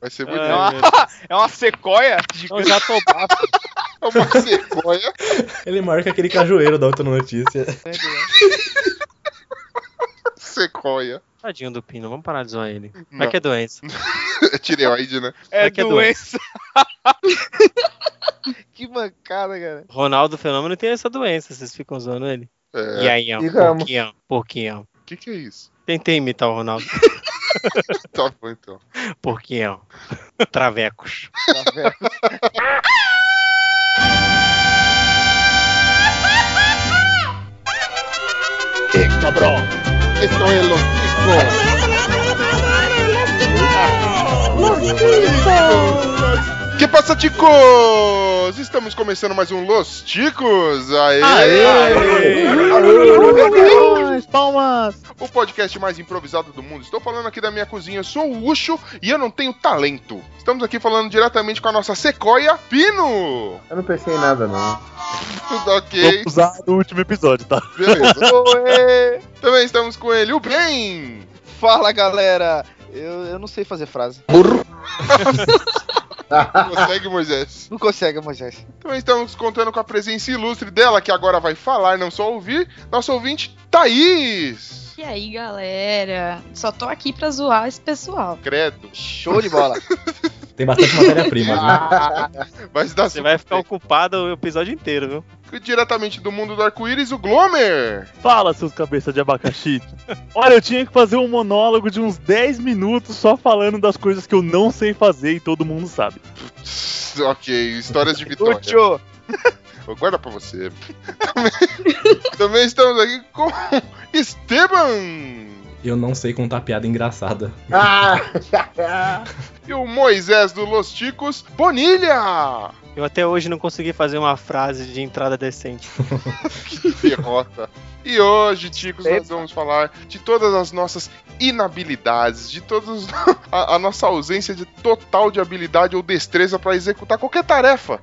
Vai ser bonito. É uma sequoia de jatobafo. É uma sequoia. Ele marca aquele cajueiro da outra notícia. Sequoia. Tadinho do Pino, vamos parar de zoar ele. Não. É que é doença. Tireoide, né? É que doença. Que mancada, cara. Ronaldo Fenômeno tem essa doença, vocês ficam zoando ele. É. E aí, porquinhão. Que é isso? Tentei imitar o Ronaldo. Tá bom, então. Porquinhão. Travecos. Travecos. E cabrão. Esto é Los Ticos. Los Ticos. Que passa, Ticos? Estamos começando mais um Los Ticos. Aê! Palmas! O podcast mais improvisado do mundo. Estou falando aqui da minha cozinha. Eu sou o Ucho e eu não tenho talento. Estamos aqui falando diretamente com a nossa sequoia, Pino! Eu não pensei em nada, não. Tudo ok. Vou usar no último episódio, tá? Beleza. Também estamos com ele, o Ben! Fala, galera! Eu não sei fazer frase. Burro! Não consegue, Moisés? Não consegue, Moisés. Também estamos contando com a presença ilustre dela, que agora vai falar, não só ouvir, nosso ouvinte, Thaís. E aí, galera? Só tô aqui pra zoar esse pessoal. Credo. Show de bola. Tem bastante matéria-prima, né? Mas dá. Você vai ficar ocupado o episódio inteiro, viu? Diretamente do mundo do arco-íris, o Glomer. Fala, seus cabeças de abacaxi. Olha, eu tinha que fazer um monólogo de uns 10 minutos só falando das coisas que eu não sei fazer e todo mundo sabe. Ok, histórias de vitória. Ucho. Eu guardo pra você. Também estamos aqui com Esteban. Eu não sei contar piada engraçada. E o Moisés do Los Ticos, Bonilha. Eu até hoje não consegui fazer uma frase de entrada decente. Que derrota. E hoje, Ticos, nós vamos falar de todas as nossas inabilidades, de todas a nossa ausência de total de habilidade ou destreza para executar qualquer tarefa,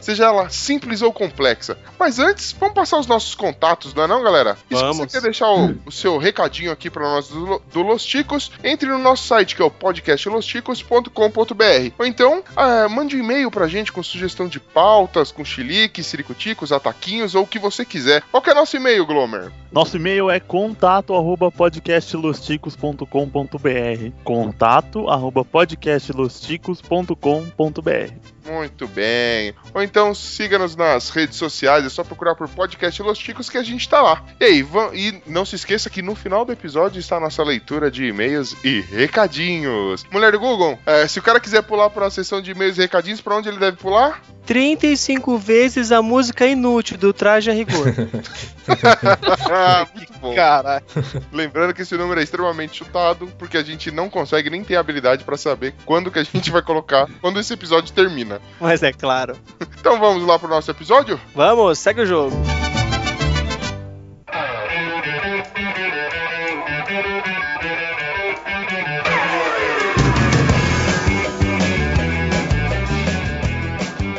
seja ela simples ou complexa. Mas antes, vamos passar os nossos contatos, não é não, galera? E se você quer deixar o seu recadinho aqui para nós do Los Ticos, entre no nosso site, que é o podcastlosticos.com.br. Ou então, mande um e-mail pra gente com sugestão de pautas, com chiliques, siricuticos, ataquinhos ou o que você quiser. Qual que é nosso e-mail, Glomer? Nosso e-mail é contato@podcastlosticos.com.br. contato@podcastlosticos.com.br. Muito bem. Ou então siga-nos nas redes sociais, é só procurar por Podcast Los Ticos que a gente tá lá. E aí, e não se esqueça que no final do episódio está a nossa leitura de e-mails e recadinhos. Mulher do Google, se o cara quiser pular para a seção de e-mails e recadinhos, para onde ele deve pular? 35 vezes a música inútil do Traje a Rigor. Muito bom. Cara. Lembrando que esse número é extremamente chutado, porque a gente não consegue nem ter habilidade pra saber quando que a gente vai colocar, quando esse episódio termina. Mas é claro. Então vamos lá pro nosso episódio? Vamos, segue o jogo.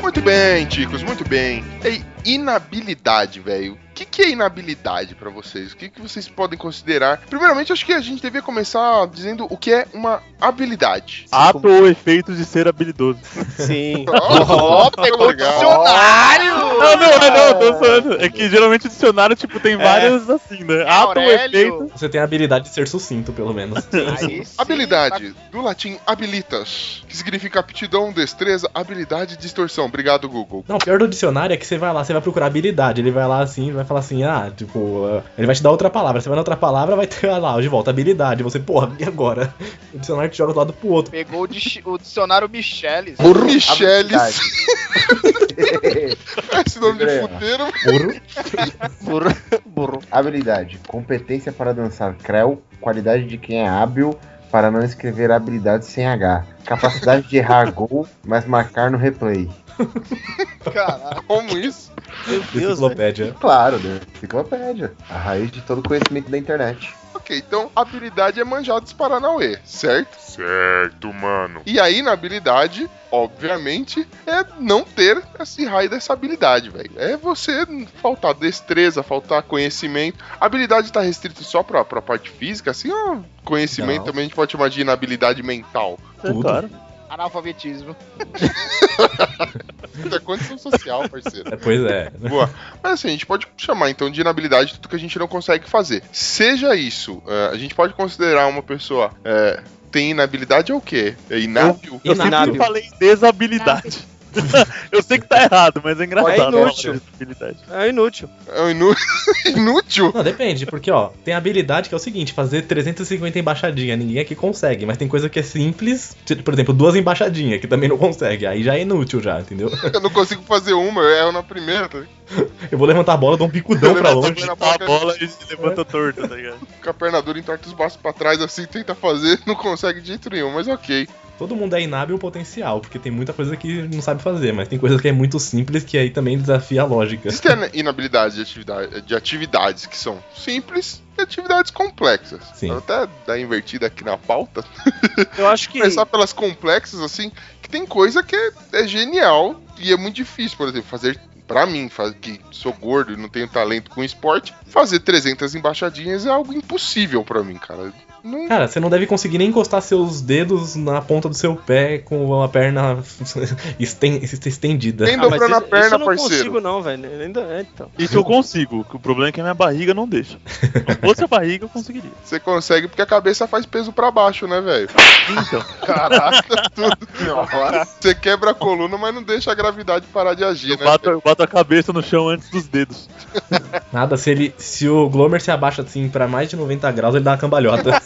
Muito bem, Ticos, muito bem. Ei, inabilidade, velho. O que é inabilidade pra vocês? O que vocês podem considerar? Primeiramente, acho que a gente devia começar dizendo o que é uma habilidade. Ato ou efeito de ser habilidoso. Sim. Ó, pegou o dicionário! Não, tô falando. É que geralmente o dicionário, tipo, tem várias assim, né? Ato ou efeito. Você tem a habilidade de ser sucinto, pelo menos. Aí, sim. Habilidade, do latim habilitas, que significa aptidão, destreza, habilidade e distorção. Obrigado. Do Google. Não, o pior do dicionário é que você vai lá, você vai procurar habilidade, ele vai lá assim, vai falar assim, ele vai te dar outra palavra, você vai na outra palavra, vai ter lá, de volta, habilidade, você, porra, e agora? O dicionário te joga do lado pro outro. Pegou o dicionário Michelis. Burro Michelis. Esse nome de futeiro. Burro. Habilidade, competência para dançar creu, qualidade de quem é hábil, para não escrever habilidade sem H. Capacidade de errar gol, mas marcar no replay. Caralho, como isso? Meu Deus, enciclopédia. Né? Claro, né? Enciclopédia. A raiz de todo conhecimento da internet. Ok, então habilidade é manjar dos Paranauê, certo? Certo, mano. E aí, na habilidade, obviamente, é não ter esse raio dessa habilidade, velho. É você faltar destreza, faltar conhecimento. A habilidade tá restrita só pra parte física, assim, ó. Conhecimento não. Também a gente pode chamar de inabilidade mental. É, tudo. Claro. Analfabetismo. É condição social, parceiro. Pois é. Boa. Mas assim, a gente pode chamar então de inabilidade tudo que a gente não consegue fazer. Seja isso, a gente pode considerar uma pessoa... tem inabilidade é o quê? É inábil? Eu sempre falei desabilidade. Eu sei que tá errado, mas é engraçado. É inútil. É inútil. É inútil? Não, depende, porque ó, tem habilidade que é o seguinte, fazer 350 embaixadinha, ninguém aqui consegue, mas tem coisa que é simples, por exemplo, 2 embaixadinhas, que também não consegue, aí já é inútil já, entendeu? Eu não consigo fazer uma, eu erro na primeira, tá ligado? Eu vou levantar a bola, dou um picudão pra longe. A bola e se levanta torto, tá ligado? Com a perna dura, entorta os braços pra trás, assim, tenta fazer, não consegue de jeito nenhum, mas ok. Todo mundo é inábil potencial, porque tem muita coisa que não sabe fazer, mas tem coisa que é muito simples que aí também desafia a lógica. Existem inabilidades de atividades que são simples e atividades complexas. Sim. Vou até dar invertida aqui na pauta. Eu acho que... Começar pelas complexas, assim, que tem coisa que é genial e é muito difícil, por exemplo, fazer... Pra mim, que sou gordo e não tenho talento com esporte, fazer 300 embaixadinhas é algo impossível pra mim, cara. Não... Cara, você não deve conseguir nem encostar seus dedos na ponta do seu pé com a perna estendida. Nem dobrando a perna, isso eu não parceiro. Consigo, não, velho. Então. Isso eu consigo, o problema é que a minha barriga não deixa. Se fosse a barriga, eu conseguiria. Você consegue porque a cabeça faz peso pra baixo, né, velho? Então. Caraca, tudo. Você quebra a coluna, mas não deixa a gravidade parar de agir, né? Bota a cabeça no chão antes dos dedos. Nada, se o Glomer se abaixa assim pra mais de 90 graus, ele dá uma cambalhota.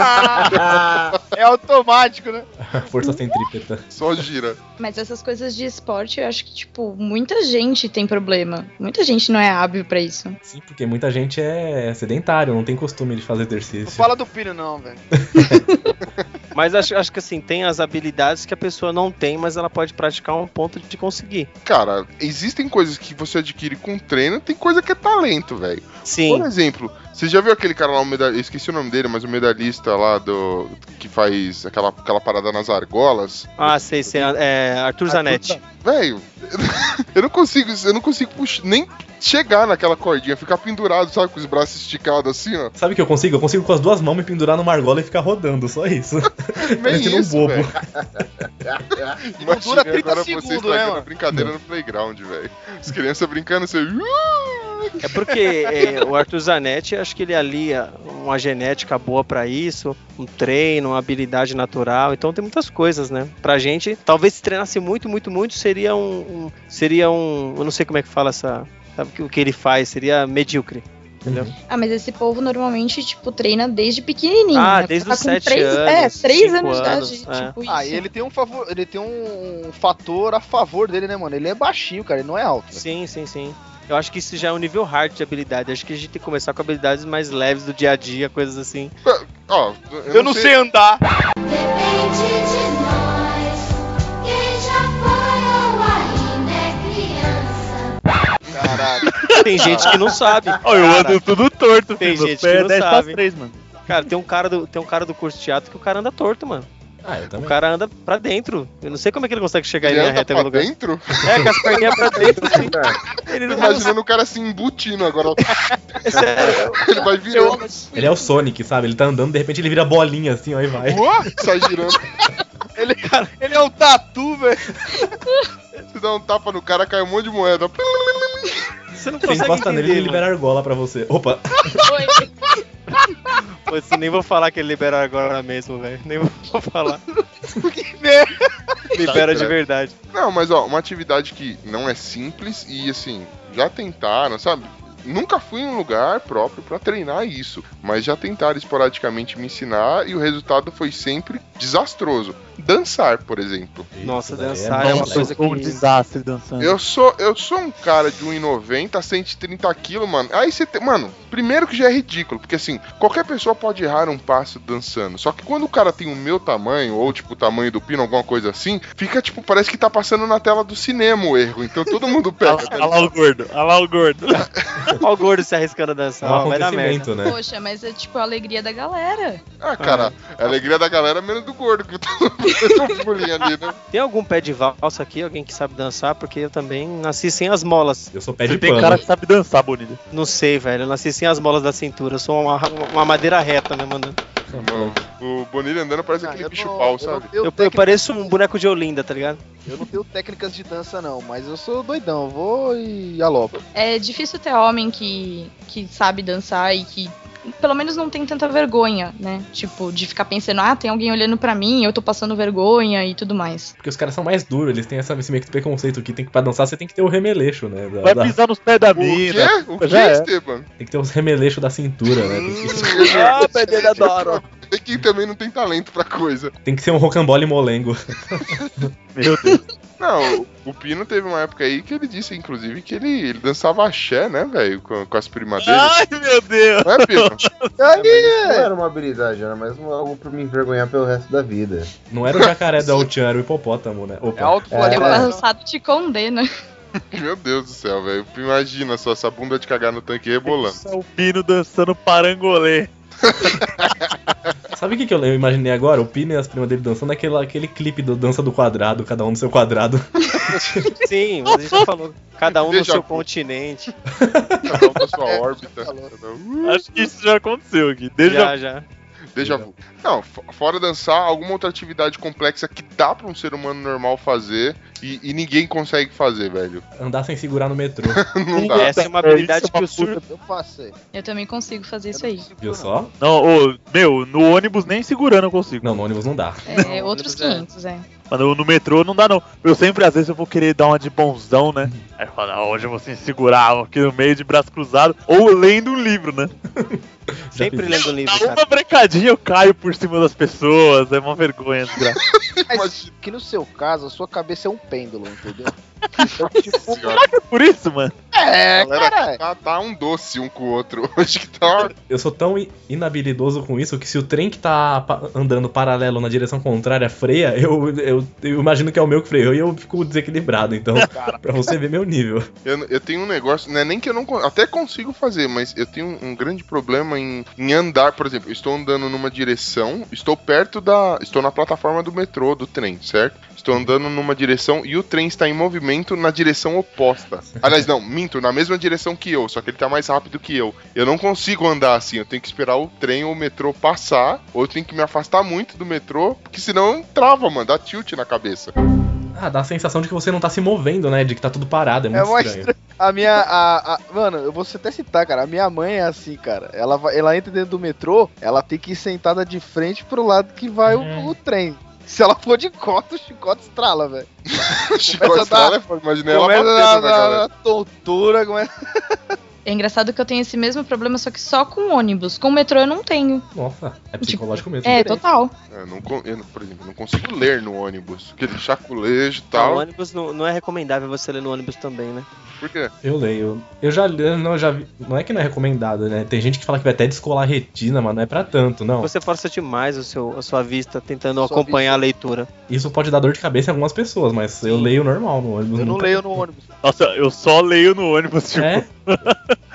É automático, né? Força centrípeta. Só gira. Mas essas coisas de esporte, eu acho que, tipo, muita gente tem problema. Muita gente não é hábil pra isso. Sim, porque muita gente é sedentário, não tem costume de fazer exercício. Não fala do Pino, não, velho. Mas acho que assim, tem as habilidades que a pessoa não tem, mas ela pode praticar um ponto de conseguir. Cara, existem coisas que você adquire com treino, tem coisa que é talento, velho. Sim. Por exemplo, você já viu aquele cara lá, eu esqueci o nome dele, mas o medalhista lá do... que faz aquela parada nas argolas. Ah, sei, é Arthur Zanetti. Velho, eu não consigo puxar, nem chegar naquela cordinha, ficar pendurado, sabe, com os braços esticados assim, ó. Sabe o que eu consigo? Eu consigo com as duas mãos me pendurar numa argola e ficar rodando, só isso. Parecendo um bobo. Mas dura 30 segundos, né, mano? Brincadeira no playground, velho. As crianças brincando, você... É porque o Arthur Zanetti, acho que ele alia uma genética boa pra isso, um treino, uma habilidade natural, então tem muitas coisas, né? Pra gente, talvez se treinasse muito, muito, muito, seria um eu não sei como é que fala essa... Sabe o que ele faz? Seria medíocre. Entendeu? Ah, mas esse povo normalmente, tipo, treina desde pequenininho. Ah, né? Desde os 7 anos. É, 3 anos de idade. É. Tipo, isso. Ele tem um fator a favor dele, né, mano? Ele é baixinho, cara, ele não é alto. Sim. Eu acho que isso já é um nível hard de habilidade. Acho que a gente tem que começar com habilidades mais leves do dia a dia, coisas assim. Ó, eu não sei andar. Depende de nós, quem já foi ou ainda é criança. Caralho. Tem gente que não sabe. Ó, eu ando tudo torto, filho. Tem gente que não sabe. 3, mano. Cara, tem um cara do curso de teatro que o cara anda torto, mano. Ah, o cara anda pra dentro. Eu não sei como é que ele consegue chegar ele em linha reta em algum lugar. Dentro? É, com as perninhas pra dentro, assim. Ele não imaginando o cara se embutindo agora. Ele vai virando. Ele é o Sonic, sabe? Ele tá andando, de repente ele vira bolinha assim, ó, e vai. Sai girando. Ele é um tatu, velho. Você dá um tapa no cara, cai um monte de moeda. Você não consegue encosta nele, ele libera argola pra você. Opa! Oi. Pô, nem vou falar que ele libera agora mesmo, velho. Nem vou falar. Que merda! Libera de verdade. Não, mas ó, uma atividade que não é simples e assim, já tentaram, sabe? Nunca fui em um lugar próprio pra treinar isso, mas já tentaram esporadicamente me ensinar e o resultado foi sempre desastroso. Dançar, por exemplo. Nossa, dançar é uma coisa que... Um desastre dançando. Eu sou um cara de 1,90, 130 kg, mano. Aí você tem... Mano, primeiro que já é ridículo, porque assim, qualquer pessoa pode errar um passo dançando. Só que quando o cara tem o meu tamanho, ou tipo o tamanho do Pino, alguma coisa assim, fica tipo, parece que tá passando na tela do cinema o erro. Então todo mundo pega. Olha lá o gordo. Olha o gordo se arriscando a dançar. É um acontecimento, né? Poxa, mas é tipo a alegria da galera. Ah, cara, a alegria da galera é menos do gordo, que eu tô... ali, né? Tem algum pé de valsa aqui? Alguém que sabe dançar? Porque eu também nasci sem as molas. Eu sou pé de pano. Tem cara que sabe dançar, Bonilha. Não sei, velho. Eu nasci sem as molas da cintura. Eu sou uma madeira reta, né, mano? Mano, o Bonilha andando parece aquele bicho pau, sabe? Eu pareço um boneco de Olinda, tá ligado? Eu não tenho técnicas de dança não, mas eu sou doidão, eu vou e alopro. É difícil ter homem que sabe dançar e que pelo menos não tem tanta vergonha, né? Tipo, de ficar pensando, ah, tem alguém olhando pra mim, eu tô passando vergonha e tudo mais. Porque os caras são mais duros, eles têm esse meio que preconceito que tem que, pra dançar, você tem que ter o remeleixo, né? Vai pisar nos pés da mina. O quê? O que, Esteban? Tem que ter os remeleixos da cintura, né? Ah, pedreira da hora. E quem também não tem talento pra coisa. Tem que ser um rocambole molengo. Meu Deus. Não, o Pino teve uma época aí que ele disse, inclusive, que ele dançava axé, né, velho, com as primas dele. Ai, meu Deus! Não é, Pino? Não era uma habilidade, era mais algo pra me envergonhar pelo resto da vida. Não era o jacaré da Uchan, era o hipopótamo, né? Opa. É alto. O lançado te condena. Meu Deus do céu, velho. Imagina só essa bunda de cagar no tanque rebolando. Esse é o Pino dançando parangolê. Sabe o que eu imaginei agora? O Pino e as primas dele dançando aquele clipe do Dança do Quadrado, cada um no seu quadrado. Sim, mas a gente já falou. Cada um no seu continente. Cada um na sua órbita. Acho que isso já aconteceu aqui. Déjà vu. Não, fora dançar, alguma outra atividade complexa que dá pra um ser humano normal fazer e ninguém consegue fazer, velho. Andar sem segurar no metrô. Não dá. Essa é uma habilidade que eu surto. Eu também consigo fazer isso aí. Viu só? Não, no ônibus nem segurando eu consigo. Não, no ônibus não dá. É, outros 500, é. Mas no metrô não dá, não. Eu sempre, às vezes, eu vou querer dar uma de bonzão, né? Aí eu falo, hoje eu vou se segurar aqui no meio de braço cruzado. Ou lendo um livro, né? Sempre lendo um livro, cara. Dá uma brecadinha, eu caio por cima das pessoas. É uma vergonha, desgraça. Mas que no seu caso, a sua cabeça é um pêndulo, entendeu? Então, tipo, será que é por isso, mano? É, cara. Tá um doce um com o outro. Hoje que tá. Eu sou tão inabilidoso com isso que se o trem que tá andando paralelo na direção contrária freia, eu imagino que é o meu que freou e eu fico desequilibrado. Então, cara, pra você ver meu nível. Eu tenho um negócio, não é nem que eu não até consigo fazer, mas eu tenho um grande problema em andar. Por exemplo, eu estou andando numa direção, estou na plataforma do metrô, do trem, certo? Estou andando numa direção e o trem está em movimento na direção oposta. Aliás, não, minto, na mesma direção que eu, só que ele tá mais rápido que eu. Eu não consigo andar assim, eu tenho que esperar o trem ou o metrô passar, ou eu tenho que me afastar muito do metrô, porque senão trava, mano, dá tilt na cabeça. Ah, dá a sensação de que você não tá se movendo, né? De que tá tudo parado, é muito estranho. A minha... mano, eu vou até citar, cara. A minha mãe é assim, cara. Ela entra dentro do metrô, ela tem que ir sentada de frente pro lado que vai o trem. Se ela for de cota, o chicote estrala, velho. O chicote estrala, imaginei ela batendo na tortura, começa... É engraçado que eu tenho esse mesmo problema, só que só com ônibus. Com o metrô eu não tenho. Nossa, é psicológico mesmo. É, total. Eu, por exemplo, não consigo ler no ônibus. Aquele chaculejo e tal. No ônibus não é recomendável você ler no ônibus também, né? Por quê? Eu leio. Não é que não é recomendado, né? Tem gente que fala que vai até descolar a retina, mas não é pra tanto, não. Você força demais a sua vista tentando acompanhar a leitura. Isso pode dar dor de cabeça em algumas pessoas, mas eu leio normal no ônibus. Eu não leio no ônibus. Nossa, eu só leio no ônibus, tipo... É?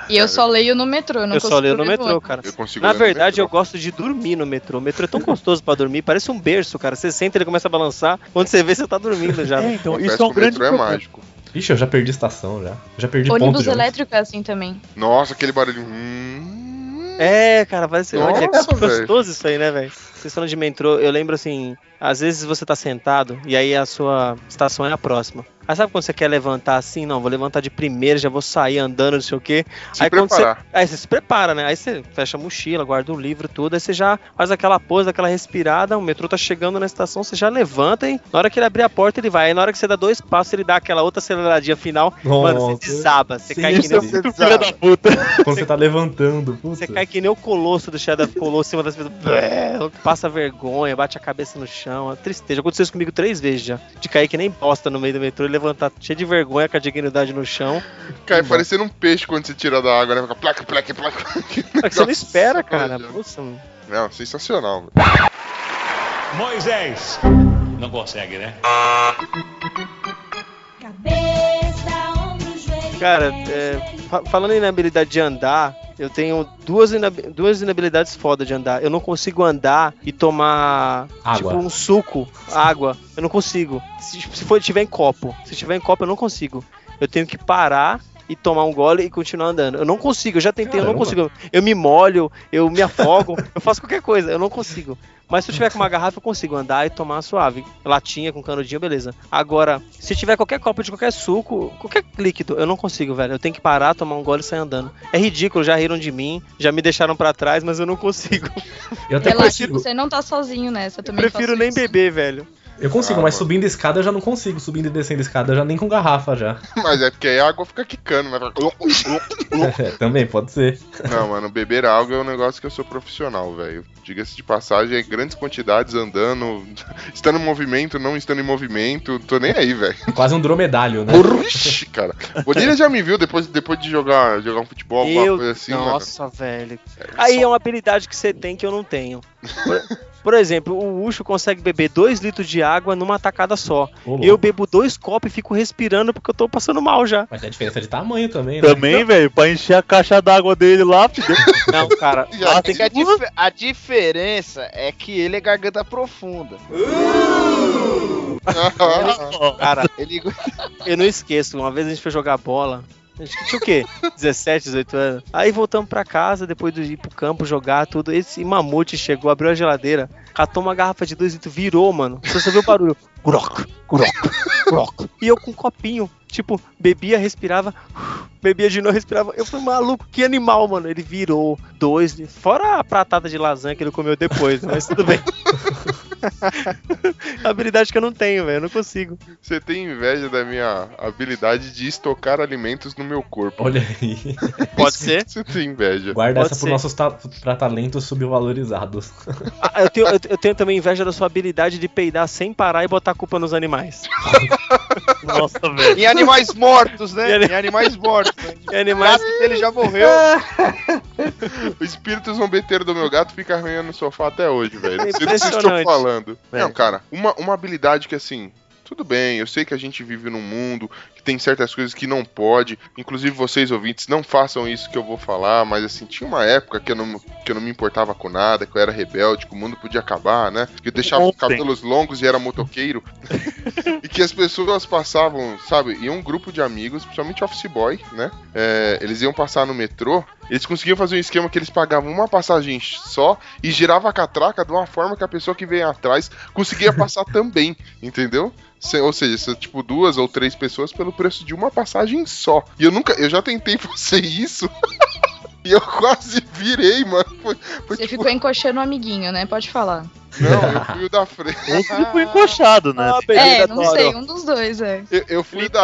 E eu só leio no metrô, eu não consigo. Eu só leio no metrô, cara. Na verdade, eu gosto de dormir no metrô. O metrô é tão gostoso pra dormir, parece um berço, cara. Você senta, ele começa a balançar. Quando você vê, você tá dormindo já. É, então, isso é um grande problema. O metrô é mágico. Ixi, eu já perdi estação, já. Já perdi ponto. Ônibus elétrico é assim também. Nossa, aquele barulho. É, cara, parece... Nossa, é gostoso isso aí, né, velho? Vocês falando de metrô, eu lembro assim... Às vezes você tá sentado e aí a sua estação é a próxima. Aí sabe quando você quer levantar assim? Não, vou levantar de primeira, já vou sair andando, não sei o quê. Se preparar. Aí você se prepara, né? Aí você fecha a mochila, guarda o livro, tudo. Aí você já faz aquela pose, aquela respirada. O metrô tá chegando na estação, você já levanta e na hora que ele abrir a porta, ele vai. Aí na hora que você dá 2 passos, ele dá aquela outra aceleradinha final. Nossa, mano, você desaba. Você cai que nem o filho da puta. Quando você tá levantando, puta. Você cai que nem o Colosso do Shadow of Colossus em cima das pessoas. Passa vergonha, bate a cabeça no chão, é tristeza. Aconteceu isso comigo 3 vezes já. De cair que nem bosta no meio do metrô, levantar cheio de vergonha, com a dignidade no chão. Cai parecendo um peixe quando você tira da água, né? Fica placa, placa, placa. Você não espera, cara. Nossa, mano. Não, sensacional. Moisés! Não consegue, né? Cabeça, ombro, joelho. Cara, falando em habilidade de andar, eu tenho duas inabilidades foda de andar. Eu não consigo andar e tomar água. Tipo um suco, água. Eu não consigo. Se tiver em copo, eu não consigo. Eu tenho que parar e tomar um gole e continuar andando. Eu não consigo, eu já tentei, caramba. Eu não consigo. Eu me molho, eu me afogo, eu faço qualquer coisa, eu não consigo. Mas se eu tiver com uma garrafa, eu consigo andar e tomar suave. Latinha, com canudinho, beleza. Agora, se tiver qualquer copo de qualquer suco, qualquer líquido, eu não consigo, velho. Eu tenho que parar, tomar um gole e sair andando. É ridículo, já riram de mim, já me deixaram pra trás, mas eu não consigo. Eu até consigo. Você não tá sozinho nessa, eu também prefiro nem beber, velho. Eu consigo, mas subindo escada eu já não consigo. Subindo e descendo escada eu já nem com garrafa já. Mas é porque a água fica quicando, né? É, também, pode ser. Não, mano, beber água é um negócio que eu sou profissional, velho. Diga-se de passagem, é grandes quantidades andando, estando em movimento, não estando em movimento, tô nem aí, velho. Quase um dromedário, né? Ixi, cara. Bonilha já me viu depois de jogar um futebol, alguma coisa assim, mano. Nossa, velho. Aí é uma habilidade que você tem que eu não tenho. Por exemplo, o Ucho consegue beber 2 litros de água numa tacada só. Eu bebo 2 copos e fico respirando porque eu tô passando mal já. Mas é a diferença de tamanho também, né? Também, velho, pra encher a caixa d'água dele lá. Não, cara. A diferença é que ele é garganta profunda. Cara, eu não esqueço. Uma vez a gente foi jogar bola. A gente tinha o quê? 17, 18 anos. Aí voltamos pra casa, depois de ir pro campo jogar, tudo. Esse mamute chegou, abriu a geladeira, catou uma garrafa de 2 litros, virou, mano. Você viu o barulho? Groc, groc, groc. E eu com um copinho, tipo, bebia, respirava, bebia de novo, respirava. Eu falei, maluco, que animal, mano. Ele virou 2, fora a pratada de lasanha que ele comeu depois, né? Mas tudo bem. Habilidade que eu não tenho, velho, eu não consigo. Você tem inveja da minha habilidade de estocar alimentos no meu corpo. Olha aí. Pode ser? Você tem inveja. Guarda pode essa para nossos pra talentos subvalorizados. Ah, eu tenho também inveja da sua habilidade de peidar sem parar e botar a culpa nos animais. Nossa, velho. E animais mortos, né? E animais mortos. Né? E animais que ele já morreu. O espírito zombeteiro do meu gato fica arranhando no sofá até hoje, velho. É impressionante. Eu estou falando. Não, cara, uma habilidade que assim, tudo bem, eu sei que a gente vive num mundo que tem certas coisas que não pode, inclusive vocês ouvintes não façam isso que eu vou falar, mas assim, tinha uma época que eu não me importava com nada, que eu era rebelde, que o mundo podia acabar, né, que eu deixava os cabelos longos e era motoqueiro, e que as pessoas passavam, sabe, e um grupo de amigos, principalmente office boy, né, eles iam passar no metrô. Eles conseguiam fazer um esquema que eles pagavam uma passagem só e girava a catraca de uma forma que a pessoa que veio atrás conseguia passar também, entendeu? Ou seja, tipo, 2 ou 3 pessoas pelo preço de uma passagem só. E eu já tentei fazer isso. E eu quase virei, mano. Foi você tipo... ficou encoxando o amiguinho, né? Pode falar. Não, eu fui o da frente. Você ficou encoxado, né? Não sei, um dos dois, é. Eu fui da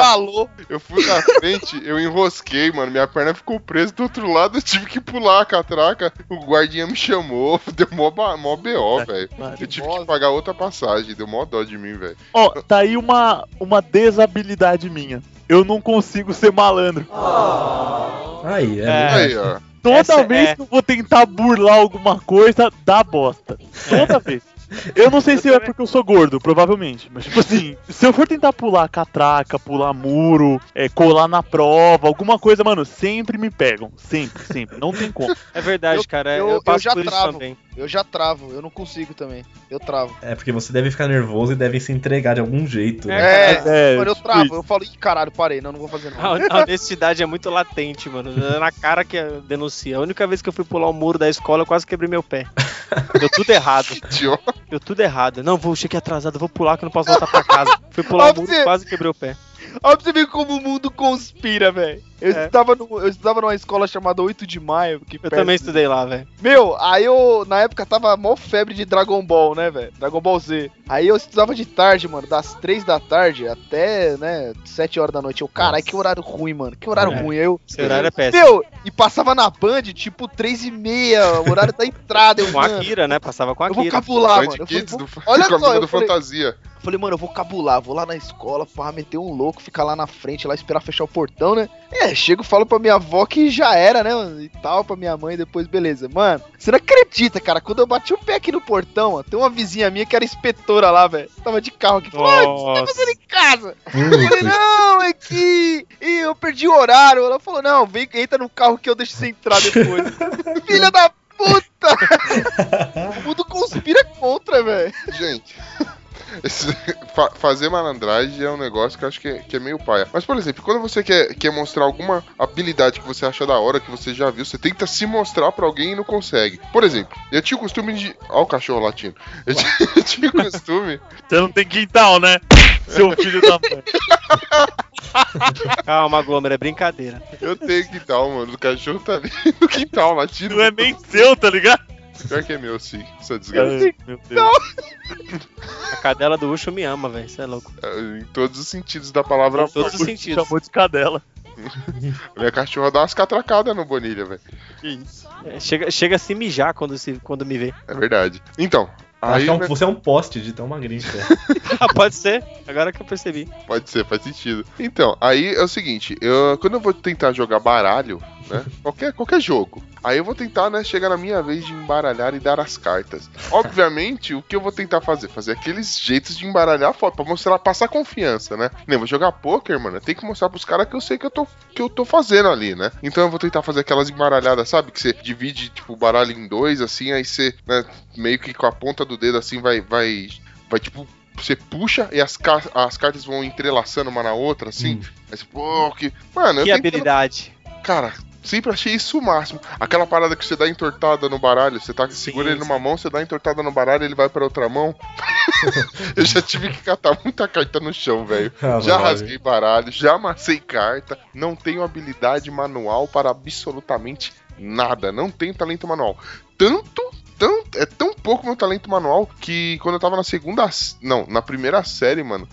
frente, eu enrosquei, mano. Minha perna ficou presa do outro lado, eu tive que pular a catraca. O guardinha me chamou, deu mó B.O., velho. Eu tive que pagar outra passagem, deu mó dó de mim, velho. Ó, tá aí uma desabilidade minha. Eu não consigo ser malandro. Oh. Aí, aí, ó. Toda vez que eu vou tentar burlar alguma coisa, dá bosta. Toda vez. Eu não sei se é porque eu sou gordo, provavelmente. Mas, tipo assim, se eu for tentar pular catraca, pular muro, colar na prova, alguma coisa, mano, sempre me pegam. Sempre, sempre. Não tem como. É verdade, cara. Eu passo por isso também. Eu já travo, eu não consigo também. Eu travo. É, porque você deve ficar nervoso e deve se entregar de algum jeito. Né? Mano, eu travo. Isso. Eu falo, ih, caralho, parei. Não, não vou fazer nada. A honestidade é muito latente, mano. É na cara que denuncia. A única vez que eu fui pular o muro da escola, eu quase quebrei meu pé. Deu tudo errado. Idiota. Deu tudo errado. Não, cheguei atrasado, vou pular que eu não posso voltar pra casa. Fui pular o muro e quase quebrei o pé. Olha pra você ver como o mundo conspira, velho. Eu estudava numa escola chamada 8 de Maio. Eu também estudei lá, velho. Meu, aí eu, na época, tava mó febre de Dragon Ball, né, velho? Dragon Ball Z. Aí eu estudava de tarde, mano, das 3 da tarde até, né, 7 horas da noite. Eu, caralho, que horário ruim, mano. Que horário ruim. Esse horário é péssimo. Meu, e passava na Band, tipo, 3h30, o horário da entrada. Com a Akira, né? Passava com a Akira. Eu vou cabular, mano. Olha só, eu falei, mano, eu vou cabular. Vou lá na escola, pá, meter um louco, ficar lá na frente, lá, esperar fechar o portão, né? Chego, falo pra minha avó que já era, né, mano, e tal, pra minha mãe, depois, beleza. Mano, você não acredita, cara, quando eu bati o pé aqui no portão, ó, tem uma vizinha minha que era inspetora lá, velho, tava de carro aqui, falou, o que você tá fazendo em casa? Eu falei, não, é que eu perdi o horário. Ela falou, não, vem, entra no carro que eu deixo você entrar depois. Filha da puta! O mundo conspira contra, velho. Gente... Fazer malandragem é um negócio que eu acho que é meio paia. Mas, por exemplo, quando você quer mostrar alguma habilidade que você acha da hora, que você já viu, você tenta se mostrar pra alguém e não consegue. Por exemplo, eu tinha o costume de... Ó o cachorro latindo. Eu tinha o costume... Você não tem quintal, né? Seu filho da mãe. Calma, Glomer, é brincadeira. Eu tenho quintal, mano. O cachorro tá ali no quintal latindo. Não é nem seu, tá ligado? Pior que é meu, sim. Essa desgraça. Meu Deus. A cadela do Ucho me ama, velho. Isso é louco. Em todos os sentidos da palavra. Em todos os sentidos. Chamou de cadela. Minha cachorra dá umas catracadas no Bonilha, velho. Que isso. É, chega a se mijar quando me vê. É verdade. Então... Aí, você é um poste de tão magrinho. Ah, pode ser, agora que eu percebi. Pode ser, faz sentido. Então, aí é o seguinte, quando eu vou tentar jogar baralho, né, qualquer jogo, aí eu vou tentar, né, chegar na minha vez de embaralhar e dar as cartas. Obviamente, o que eu vou tentar fazer aqueles jeitos de embaralhar a foto, pra mostrar, passar confiança, né. Nem vou jogar pôquer, mano, eu tenho que mostrar pros caras que eu sei que eu tô fazendo ali, né. Então eu vou tentar fazer aquelas embaralhadas, sabe, que você divide, tipo, o baralho em dois, assim, aí você, né, meio que com a ponta do dedo assim vai tipo, você puxa e as cartas vão entrelaçando uma na outra, assim. Mas, pô, que... Mano, que eu habilidade. Cara, sempre achei isso o máximo. Aquela parada que você dá entortada no baralho, você tá segurando ele numa mão, você dá entortada no baralho, ele vai pra outra mão. Eu já tive que catar muita carta no chão, velho. Já rasguei baralho, já amassei carta. Não tenho habilidade manual para absolutamente nada. Não tenho talento manual. É tão pouco meu talento manual que quando eu tava na primeira série, mano,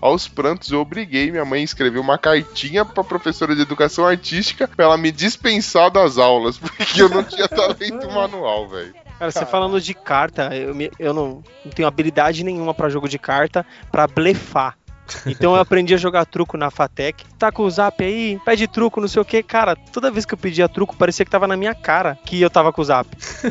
aos prantos eu obriguei minha mãe a escrever uma cartinha pra professora de educação artística pra ela me dispensar das aulas, porque eu não tinha talento manual, velho. Cara, você falando de carta, eu não tenho habilidade nenhuma pra jogo de carta, pra blefar. Então eu aprendi a jogar truco na Fatec. Tá com o zap aí, pede truco, não sei o que. Cara, toda vez que eu pedia truco, parecia que tava na minha cara que eu tava com o zap.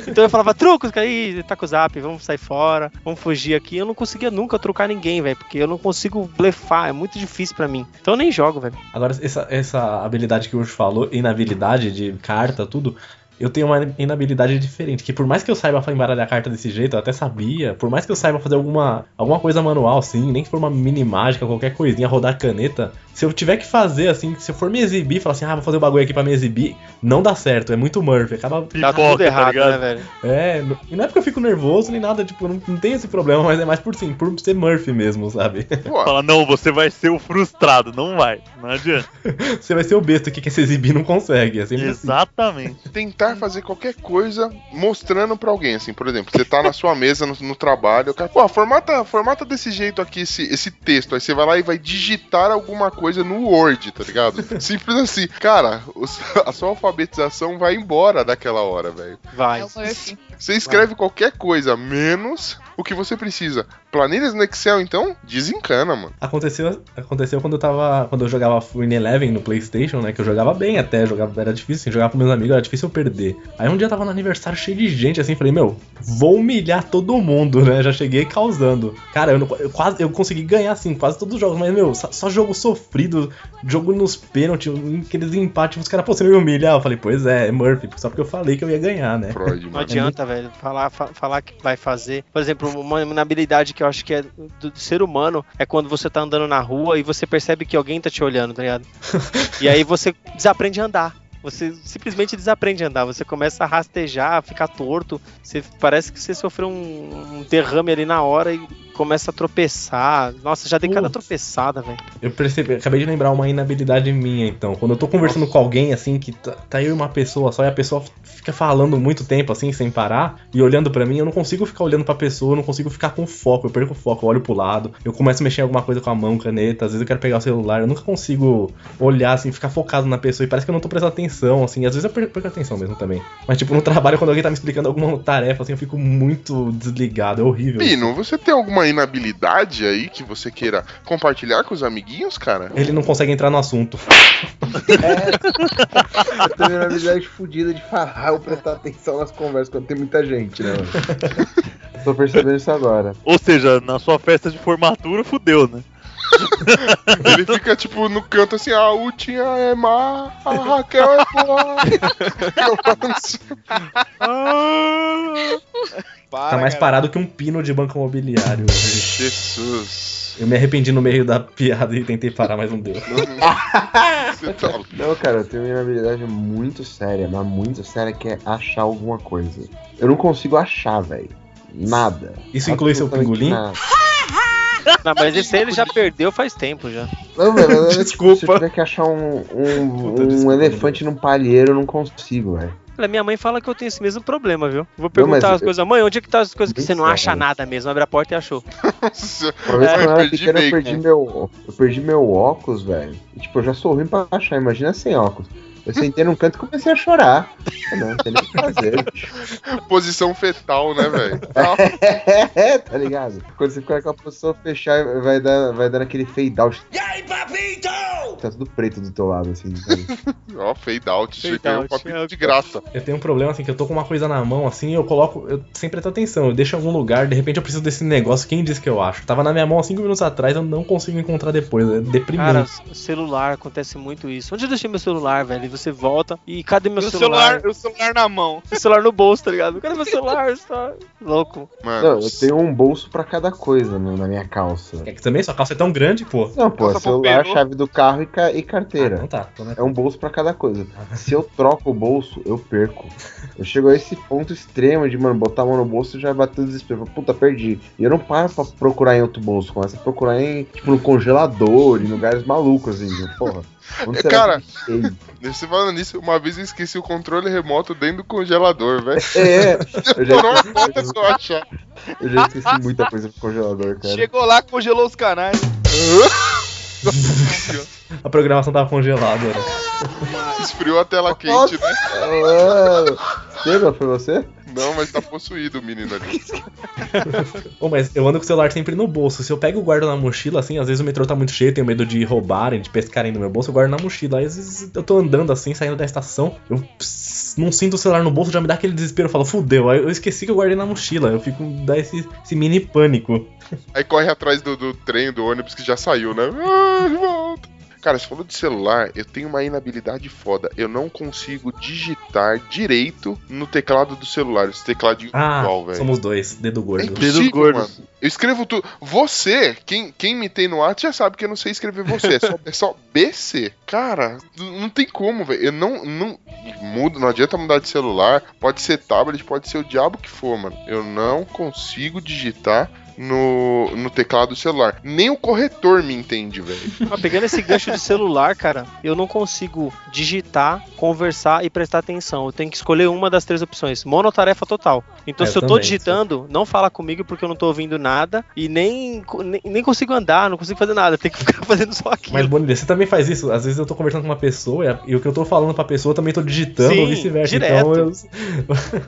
Então eu falava, truco, aí, tá com o zap, vamos sair fora, vamos fugir aqui. Eu não conseguia nunca trucar ninguém, velho, porque eu não consigo blefar, é muito difícil pra mim. Então eu nem jogo, velho. Agora, essa habilidade que o Ucho falou, inabilidade de carta, tudo... Eu tenho uma inabilidade diferente, que por mais que eu saiba embaralhar a carta desse jeito, eu até sabia, por mais que eu saiba fazer alguma coisa manual, assim, nem que for uma mini mágica, qualquer coisinha, rodar caneta, se eu tiver que fazer, assim, se eu for me exibir, falar assim, vou fazer um bagulho aqui pra me exibir, não dá certo, é muito Murphy, acaba... Tá tudo errado, tá, né, velho? É, e não é porque eu fico nervoso nem nada, tipo, não tem esse problema, mas é mais por ser Murphy mesmo, sabe? Fala, não, você vai ser o frustrado, não adianta. Você vai ser o besta que quer se exibir não consegue, é sempre assim. Exatamente. Tentar fazer qualquer coisa mostrando pra alguém, assim, por exemplo, você tá na sua mesa no trabalho, o cara, pô, formata desse jeito aqui esse texto, aí você vai lá e vai digitar alguma coisa no Word, tá ligado? Simples assim. Cara, a sua alfabetização vai embora daquela hora, velho. Vai. Você escreve qualquer coisa, menos o que você precisa. Planilhas no Excel, então, desencana, mano. Aconteceu quando eu jogava Win Eleven no Playstation, né, que eu jogava bem até, era difícil, assim, jogar com meus amigos, era difícil eu perder. Aí um dia eu tava no aniversário cheio de gente, assim, falei, vou humilhar todo mundo, né? Já cheguei causando. Cara, eu consegui ganhar, assim, quase todos os jogos, mas, só jogo sofrido, jogo nos pênaltis, aqueles empates, os caras, você não me humilhar? Eu falei, pois é Murphy, só porque eu falei que eu ia ganhar, né? Não adianta, velho, falar que vai fazer. Por exemplo, uma habilidade que eu acho que é do ser humano é quando você tá andando na rua e você percebe que alguém tá te olhando, tá ligado? E aí você desaprende a andar. Você simplesmente desaprende a andar, você começa a rastejar, a ficar torto, parece que você sofreu um derrame ali na hora e começa a tropeçar. Nossa, já dei cada tropeçada, velho. Eu percebi, acabei de lembrar uma inabilidade minha, então. Quando eu tô conversando com alguém, assim, que tá eu e uma pessoa só, e a pessoa fica falando muito tempo, assim, sem parar, e olhando pra mim, eu não consigo ficar olhando pra pessoa, eu não consigo ficar com foco, eu perco o foco, eu olho pro lado, eu começo a mexer em alguma coisa com a mão, caneta, às vezes eu quero pegar o celular, eu nunca consigo olhar, assim, ficar focado na pessoa, e parece que eu não tô prestando atenção, assim, às vezes eu perco a atenção mesmo também. Mas, tipo, no trabalho, quando alguém tá me explicando alguma tarefa, assim, eu fico muito desligado, é horrível. Pino, você tem alguma inabilidade aí que você queira compartilhar com os amiguinhos, cara? Ele não consegue entrar no assunto. Eu tenho uma habilidade fodida de falar ou prestar atenção nas conversas quando tem muita gente, né? Tô percebendo isso agora. Ou seja, na sua festa de formatura, fudeu, né? Ele fica tipo no canto assim, a Utinha é má, a Raquel é boa. Para, tá mais cara. Parado que um pino de banco imobiliário. Jesus. Eu me arrependi no meio da piada e tentei parar, mas não deu. Não, cara, eu tenho uma habilidade muito séria, mas muito séria, que é achar alguma coisa. Eu não consigo achar, velho. Nada. Isso inclui seu pingolim? Não, mas esse aí ele já perdeu faz tempo já. Não, velho, desculpa. Se eu tiver que achar um elefante num palheiro, eu não consigo, velho. Minha mãe fala que eu tenho esse mesmo problema, viu? Vou perguntar as coisas. Mãe, onde é que tá as coisas que você não acha nada mesmo? Abre a porta e achou. Eu perdi meu óculos, velho. Tipo, eu já sou ruim pra achar. Imagina sem óculos. Eu sentei num canto e comecei a chorar. Não tem nem o que fazer. Posição fetal, né, velho? Tá ligado? Quando você ficar com a posição fechada, vai dar aquele fade out. E aí, papito? Tá tudo preto do teu lado, assim. Ó, fade out. Tem um papito de graça. Eu tenho um problema, assim, que eu tô com uma coisa na mão, assim, eu coloco... Eu sempre presto atenção, eu deixo em algum lugar, de repente eu preciso desse negócio, quem disse que eu acho? Tava na minha mão há 5 minutos atrás, eu não consigo encontrar depois, é deprimente. Cara, celular, acontece muito isso. Onde eu deixei meu celular, velho? Você volta e cadê meu celular? O celular na mão. O celular no bolso, tá ligado? Cadê meu celular? Tá louco. Mano. Não, eu tenho um bolso pra cada coisa, né, na minha calça. É que também sua calça é tão grande, pô. Não, pô, celular, chave do carro e carteira. Ah, não tá. É um bolso pra cada coisa. Se eu troco o bolso, eu perco. Eu chego a esse ponto extremo de, mano, botar a mão no bolso e já bater o desespero. Puta, perdi. E eu não paro pra procurar em outro bolso. Começa a procurar em, tipo, no congelador, em lugares malucos, assim, porra. Cara, você falando nisso, uma vez eu esqueci o controle remoto dentro do congelador, velho. Eu já esqueci muita coisa do congelador, cara. Chegou lá, congelou os canais. A programação tava congelada. Esfriou a tela quente, né? Esteban, foi você? Não, mas tá possuído o menino ali. Bom, mas eu ando com o celular sempre no bolso. Se eu pego e guardo na mochila, assim, às vezes o metrô tá muito cheio, tenho medo de roubarem, de pescarem no meu bolso, eu guardo na mochila. Aí, às vezes eu tô andando assim, saindo da estação, eu não sinto o celular no bolso, já me dá aquele desespero, eu falo, fudeu, aí eu esqueci que eu guardei na mochila, eu fico, dá esse mini pânico. Aí corre atrás do trem, do ônibus que já saiu, né? Ai, volta. Cara, você falou de celular, eu tenho uma inabilidade foda. Eu não consigo digitar direito no teclado do celular. Esse tecladinho igual, velho. Somos dois, dedo gordo. É impossível, dedo gordo. Mano. Eu escrevo tudo. Você, quem me tem no WhatsApp já sabe que eu não sei escrever você. É só BC. Cara, não tem como, velho. Eu não mudo, não adianta mudar de celular. Pode ser tablet, pode ser o diabo que for, mano. Eu não consigo digitar no teclado do celular. Nem o corretor me entende, velho. Pegando esse gancho de celular, cara, eu não consigo digitar, conversar e prestar atenção. Eu tenho que escolher uma das três opções. Monotarefa total. Então, se eu tô digitando, sim. Não fala comigo porque eu não tô ouvindo nada e nem consigo andar, não consigo fazer nada. Eu tenho que ficar fazendo só aquilo. Mas, Bonilha, você também faz isso? Às vezes eu tô conversando com uma pessoa e o que eu tô falando pra pessoa eu também tô digitando. Sim, ou vice-versa. Então,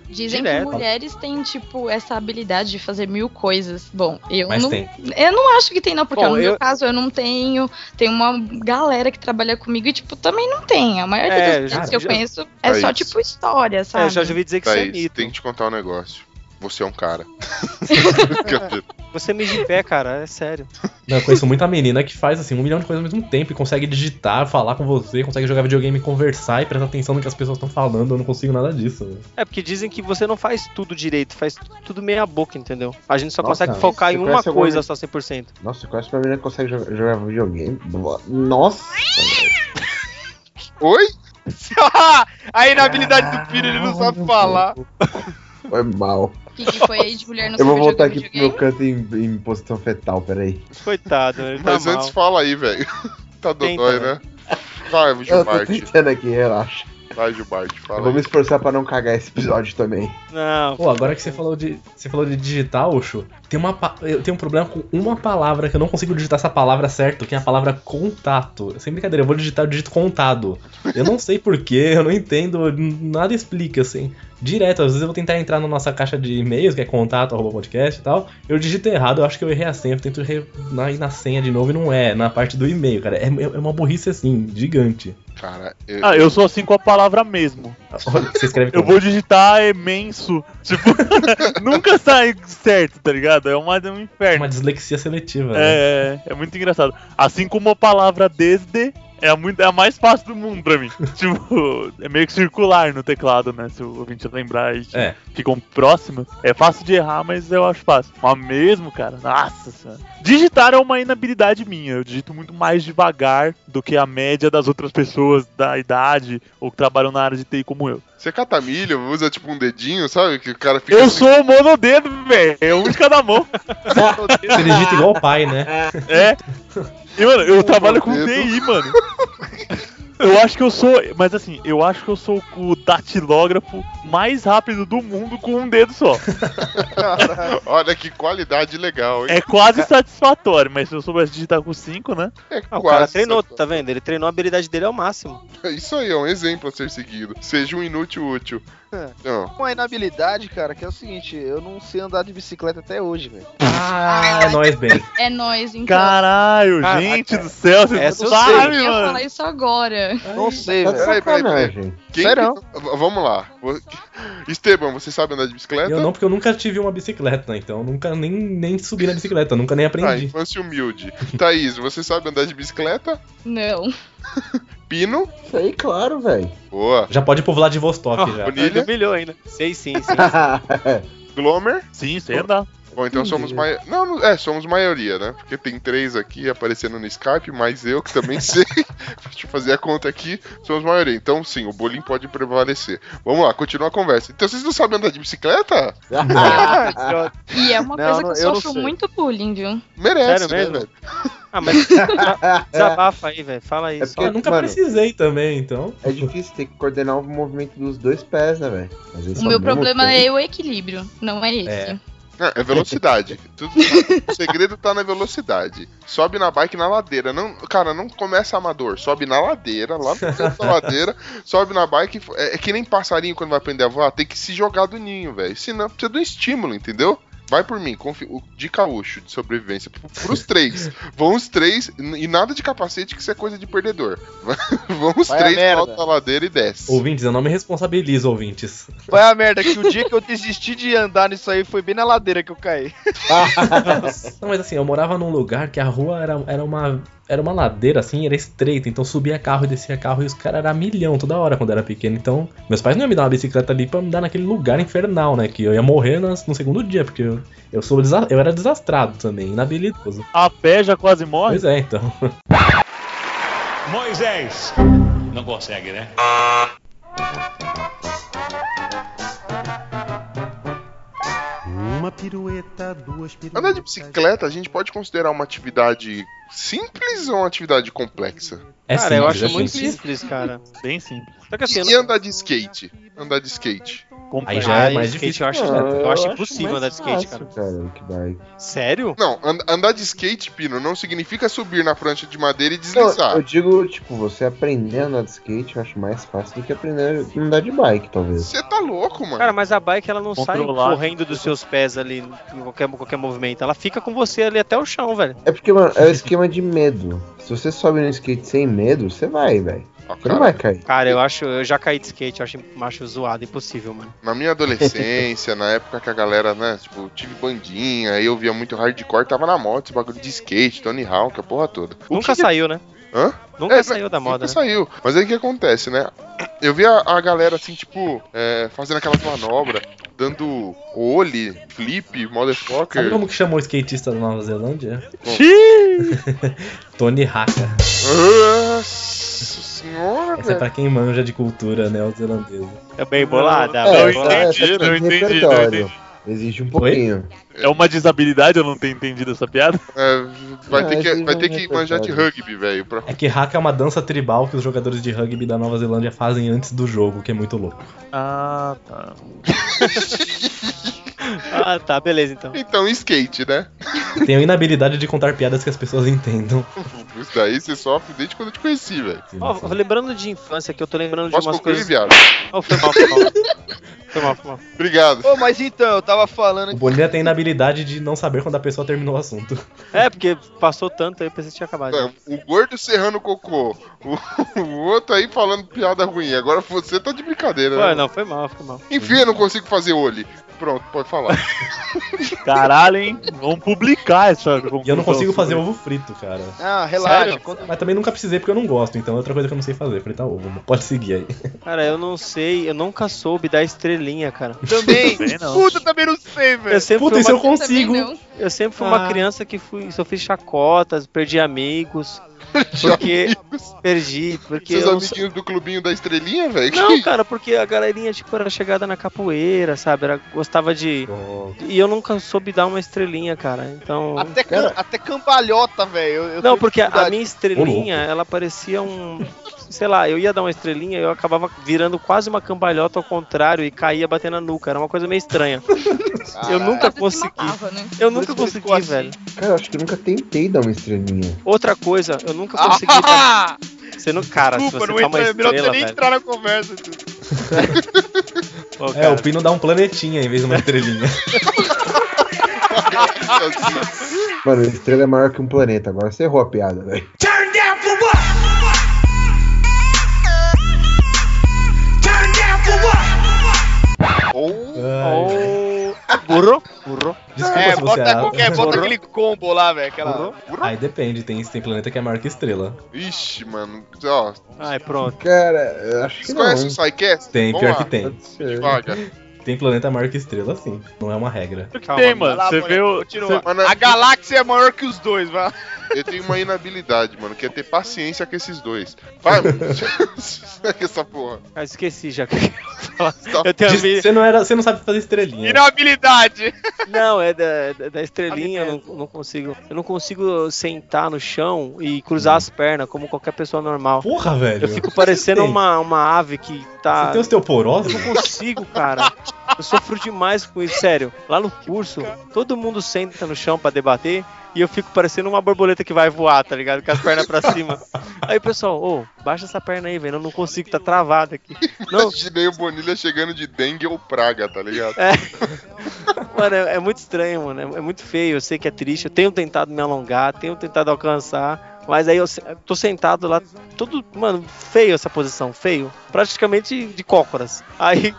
dizem direto. Que mulheres têm, tipo, essa habilidade de fazer mil coisas. Bom, eu não acho que tem, não, porque no meu caso eu não tenho. Tem uma galera que trabalha comigo e, tipo, também não tem. A maioria das vezes que eu conheço é só, tipo, história, sabe? Eu já ouvi dizer que você é mito. Tem que te contar um negócio. Você é um cara. Você é meio de pé, cara, é sério. Não, eu conheço muita menina que faz assim 1 milhão de coisas ao mesmo tempo e consegue digitar, falar com você, consegue jogar videogame, conversar e prestar atenção no que as pessoas estão falando. Eu não consigo nada disso. Véio. É porque dizem que você não faz tudo direito, faz tudo meia boca, entendeu? A gente só consegue focar em uma coisa só 100%. Nossa, eu conheço uma menina que consegue jogar videogame. Nossa! Oi? A inabilidade do Pino, ele não sabe falar. Foi mal. Que foi aí de mulher no Eu vou voltar aqui pro meu canto em posição fetal, peraí. Coitado, ele tá Mas mal. Antes fala aí, velho. Tá dodói, né? Vai, Gilmar. Eu tô tentando aqui, relaxa. Vai, Gilmar, fala. Eu vou me esforçar pra não cagar esse episódio também. Não. Pô, agora que você falou de digital, Ucho, eu tenho um problema com uma palavra que eu não consigo digitar essa palavra certo, que é a palavra contato. Sem brincadeira, eu vou digitar o digito contado. Eu não sei porquê, eu não entendo, nada explica, assim. Direto, às vezes eu vou tentar entrar na nossa caixa de e-mails, que é contato@podcast e tal, eu digito errado, eu acho que eu errei a senha, eu tento ir na senha de novo e não é, na parte do e-mail, cara, é uma burrice assim, gigante. Cara, eu sou assim com a palavra mesmo. Você escreve como? Eu vou digitar imenso, tipo, nunca sai certo, tá ligado? É um inferno. Uma dislexia seletiva. É, né? É muito engraçado. Assim como a palavra desde... É a mais fácil do mundo pra mim. Tipo, é meio que circular no teclado, né? Se o ouvinte lembrar, eles ficam próximas. É fácil de errar, mas eu acho fácil. Mas mesmo, cara, nossa senhora. Digitar é uma inabilidade minha. Eu digito muito mais devagar do que a média das outras pessoas da idade ou que trabalham na área de TI como eu. Você cata milho, usa tipo um dedinho, sabe? Que o cara fica. Eu assim... sou monodedo, velho. É um de cada mão. Você digita igual o pai, né? É. E, mano, eu trabalho com TI, mano. Eu acho que eu sou. Mas assim, eu acho que eu sou o datilógrafo mais rápido do mundo com um dedo só. Olha que qualidade legal, hein? É quase satisfatório, mas se eu soubesse digitar com 5, né? É quase. O cara treinou, tá vendo? Ele treinou a habilidade dele ao máximo. Isso aí é um exemplo a ser seguido. Seja um inútil útil. É. Não. Uma inabilidade, cara, que é o seguinte, eu não sei andar de bicicleta até hoje, velho. Ah, nóis, Ben. É nóis, então. Caralho, gente do céu, vocês não sabem, mano. Eu falei isso agora. Não sei, velho. Peraí. Vamos lá. Esteban, você sabe andar de bicicleta? Eu não, porque eu nunca tive uma bicicleta, então eu nunca nem subi na bicicleta, nunca nem aprendi. Ah, infância humilde. Thaís, você sabe andar de bicicleta? Não. Pino? Isso aí, claro, velho. Boa. Já pode ir pro Vladivostok, já. Bonilha? Milhão ainda. Sei sim, sim. Glomer? Sim, sei andar. Bom, então somos maioria. Não, somos maioria, né? Porque tem 3 aqui aparecendo no Skype, mas eu que também sei. Deixa eu fazer a conta aqui. Somos maioria. Então, sim, o bullying pode prevalecer. Vamos lá, continua a conversa. Então, vocês não sabem andar de bicicleta? E é uma coisa que eu sofro muito bullying, viu? Merece, né, velho? Ah, mas desabafa aí, velho. Fala isso. É porque eu nunca precisei também, então. É difícil ter que coordenar o movimento dos 2 pés, né, velho? O meu problema é o equilíbrio, não é esse. É velocidade. Tudo, o segredo tá na velocidade. Sobe na bike na ladeira. Não, cara, não começa amador. Sobe na ladeira, lá no centro da ladeira, sobe na bike. É que nem passarinho quando vai aprender a voar, tem que se jogar do ninho, velho. Senão precisa de um estímulo, entendeu? Vai por mim, de caúcho, de sobrevivência, pros 3. Vão os 3, e nada de capacete, que isso é coisa de perdedor. Vão os 3, volta a ladeira e desce. Ouvintes, eu não me responsabilizo, ouvintes. Vai a merda, que o dia que eu desisti de andar nisso aí, foi bem na ladeira que eu caí. Não, mas assim, eu morava num lugar que a rua era uma ladeira, assim, era estreita, então subia carro e descia carro, e os caras eram milhão toda hora quando eu era pequeno, então meus pais não iam me dar uma bicicleta ali pra me dar naquele lugar infernal, né, que eu ia morrer no segundo dia, porque eu era desastrado também, inabilidoso. A pé já quase morre? Pois é, então. Moisés! Não consegue, né? Uma pirueta, 2 piruetas... Andar de bicicleta a gente pode considerar uma atividade simples ou uma atividade complexa? Cara, eu acho muito simples, cara. Bem simples. E andar de skate? Andar de skate. Aí já é mais difícil. Eu acho impossível andar de skate, cara. Sério? Não, andar de skate, Pino, não significa subir na prancha de madeira e deslizar. Eu digo, tipo, você aprender a andar de skate eu acho mais fácil do que aprender a andar de bike, talvez. Você tá louco, mano. Cara, mas a bike ela não sai correndo dos seus pés ali em qualquer movimento. Ela fica com você ali até o chão, velho. É porque, mano, é o esquema de medo. Se você sobe no skate sem medo, você vai, velho. Você não vai cair. Cara, eu já caí de skate, eu acho zoado, impossível, mano. Na minha adolescência, na época que a galera, né, tipo, tive bandinha, eu via muito hardcore, tava na moto, esse bagulho de skate, Tony Hawk, a porra toda. Nunca saiu, né? Hã? Nunca saiu da moda, nunca saiu. Mas aí o que acontece, né? Eu vi a galera, assim, tipo, fazendo aquelas manobras, dando olho, flip, motherfucker. Sabe como que chamou o skatista da Nova Zelândia? Tony Haka. Nossa senhora, velho. Essa é pra quem manja de cultura neozelandesa. É bem bolada. Não entendi. Exige um pouquinho. É uma desabilidade eu não ter entendido essa piada? Vai ter que manjar de rugby, velho. É que hack é uma dança tribal que os jogadores de rugby da Nova Zelândia fazem antes do jogo, que é muito louco. Ah, tá. Ah, tá, beleza, então. Então, skate, né? Tenho a inabilidade de contar piadas que as pessoas entendam. Isso daí você sofre desde quando eu te conheci, velho. Ó, lembrando de infância, que eu tô lembrando de umas coisas... Foi mal. Obrigado. Pô, mas então, eu tava falando... O Bolinha tem inabilidade de não saber quando a pessoa terminou o assunto. É, porque passou tanto aí, eu pensei que tinha acabado. É, o gordo serrando o cocô, o outro aí falando piada ruim, agora você tá de brincadeira, né? Não, foi mal. Enfim, eu não consigo fazer olho. Pronto, pode falar. Caralho, hein? Vamos publicar essa. E eu não consigo fazer ovo frito, cara. Ah, relaxa. Quando... Mas também nunca precisei porque eu não gosto, então é outra coisa que eu não sei fazer. Fritar ovo, pode seguir aí. Cara, eu não sei, eu nunca soube dar estrelinha, cara. Também? Não. Puta, também não sei, velho. Puta, isso eu consigo. Eu sempre fui uma criança que só fiz chacotas, perdi amigos. Porque seus amiguinhos do clubinho da estrelinha, velho? Não, cara, porque a galerinha, tipo, era chegada na capoeira, sabe? Gostava de... E eu nunca soube dar uma estrelinha, cara, então... Até cambalhota, velho. Não, porque a minha estrelinha, ela parecia um... Sei lá, eu ia dar uma estrelinha e eu acabava virando quase uma cambalhota ao contrário e caía batendo na nuca. Era uma coisa meio estranha. Caralho. Eu nunca consegui. Matava, né? Eu nunca consegui, assim, velho. Cara, acho que eu nunca tentei dar uma estrelinha. Outra coisa, eu nunca consegui dar... Você não... Cara, desculpa, se você dá uma estrela, melhor você nem entrar na conversa. Pô, cara. É, o Pino dá um planetinha em vez de uma estrelinha. Mano, a estrela é maior que um planeta. Agora você errou a piada, velho. Turn down for what? Burro. Desculpa, se você bota aquele combo lá, velho. Aquela... Aí depende, tem planeta que é maior que estrela. Ixi, mano. Ó. Ai, pronto. Cara, eu acho que você não. Você conhece o Psycast? Tem, vamos pior lá. Que tem. Tem planeta maior que estrela, sim. Não é uma regra. Calma, tem, mano. Você vê o... A galáxia é maior que os dois, vai. Eu tenho uma inabilidade, mano, que é ter paciência com esses dois. Vai, mano. Essa porra. Ah, esqueci já. Eu tenho você não sabe fazer estrelinha. Inabilidade. Não, é da estrelinha, eu não consigo sentar no chão e cruzar as pernas como qualquer pessoa normal. Porra, velho. Eu fico parecendo uma ave que tá... Você tem osteoporose? Eu não consigo, cara. Eu sofro demais com isso, sério. Lá no curso, todo mundo senta no chão pra debater e eu fico parecendo uma borboleta que vai voar, tá ligado? Com as pernas pra cima. Aí, pessoal, baixa essa perna aí, velho. Eu não consigo, tá travado aqui. Não. Imaginei o Bonilha chegando de dengue ou praga, tá ligado? É. Mano, é muito estranho, mano. É muito feio. Eu sei que é triste. Eu tenho tentado me alongar, tenho tentado alcançar. Mas aí eu tô sentado lá, todo, mano, feio essa posição, feio. Praticamente de cócoras. Aí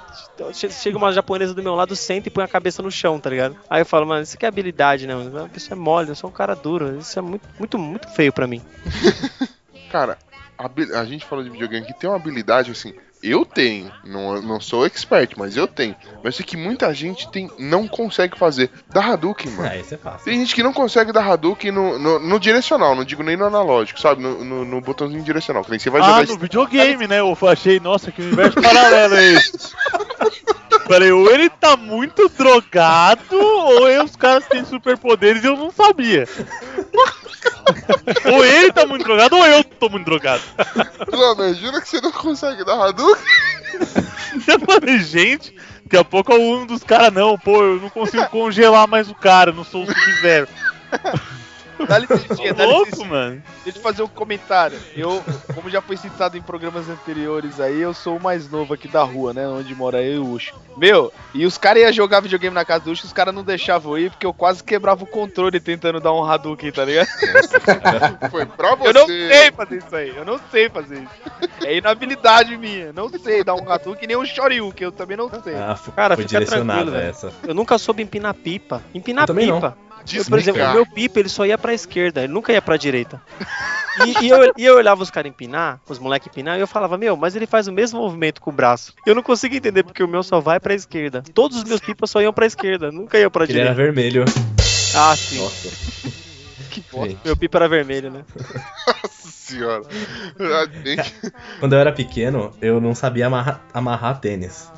chega uma japonesa do meu lado, senta e põe a cabeça no chão, tá ligado? Aí eu falo, mano, isso aqui é habilidade, né? Mano? Isso é mole, eu sou um cara duro. Isso é muito, muito, muito feio pra mim. Cara, a gente falou de videogame que tem uma habilidade, assim, eu tenho. Não sou expert, mas eu tenho. Mas sei que muita gente não consegue fazer. Dar Hadouken, mano. É, isso é fácil. Tem gente que não consegue dar Hadouken no direcional, não digo nem no analógico, sabe? No botãozinho direcional. Que nem você vai jogar no videogame, né? Eu achei, nossa, que universo paralelo é esse. Falei, ou ele tá muito drogado, ou os caras têm superpoderes e eu não sabia. Ou ele tá muito drogado, ou eu tô muito drogado. Glomer, jura que você não consegue dar Hadouken? Eu falei, gente, daqui a pouco é um dos caras, não, pô, eu não consigo congelar mais o cara, não sou o sub-zero. Dá licencinha, dá licencinha, mano. Deixa eu fazer um comentário. Eu, como já foi citado em programas anteriores aí, eu sou o mais novo aqui da rua, né? Onde mora eu e o Ucho. Meu, e os caras iam jogar videogame na casa do Ucho, os caras não deixavam eu ir, porque eu quase quebrava o controle tentando dar um Hadouken, tá ligado? Foi pra você. Eu não sei fazer isso aí, eu não sei fazer isso. É inabilidade minha, não sei dar um Hadouken, nem um Shoryuken, eu também não sei. Ah, cara, foi direcionada essa. Eu nunca soube empinar pipa. Empinar pipa. Por exemplo, o meu pipa, ele só ia pra esquerda, ele nunca ia pra direita. E eu olhava os caras empinar, os moleques empinar, e eu falava, meu, mas ele faz o mesmo movimento com o braço. Eu não conseguia entender porque o meu só vai pra esquerda. Todos os meus pipas só iam pra esquerda, nunca iam pra direita. Ele era vermelho. Ah, sim. Nossa. Que bosta. Meu pipa era vermelho, né? Nossa senhora. Quando eu era pequeno, eu não sabia amarrar tênis.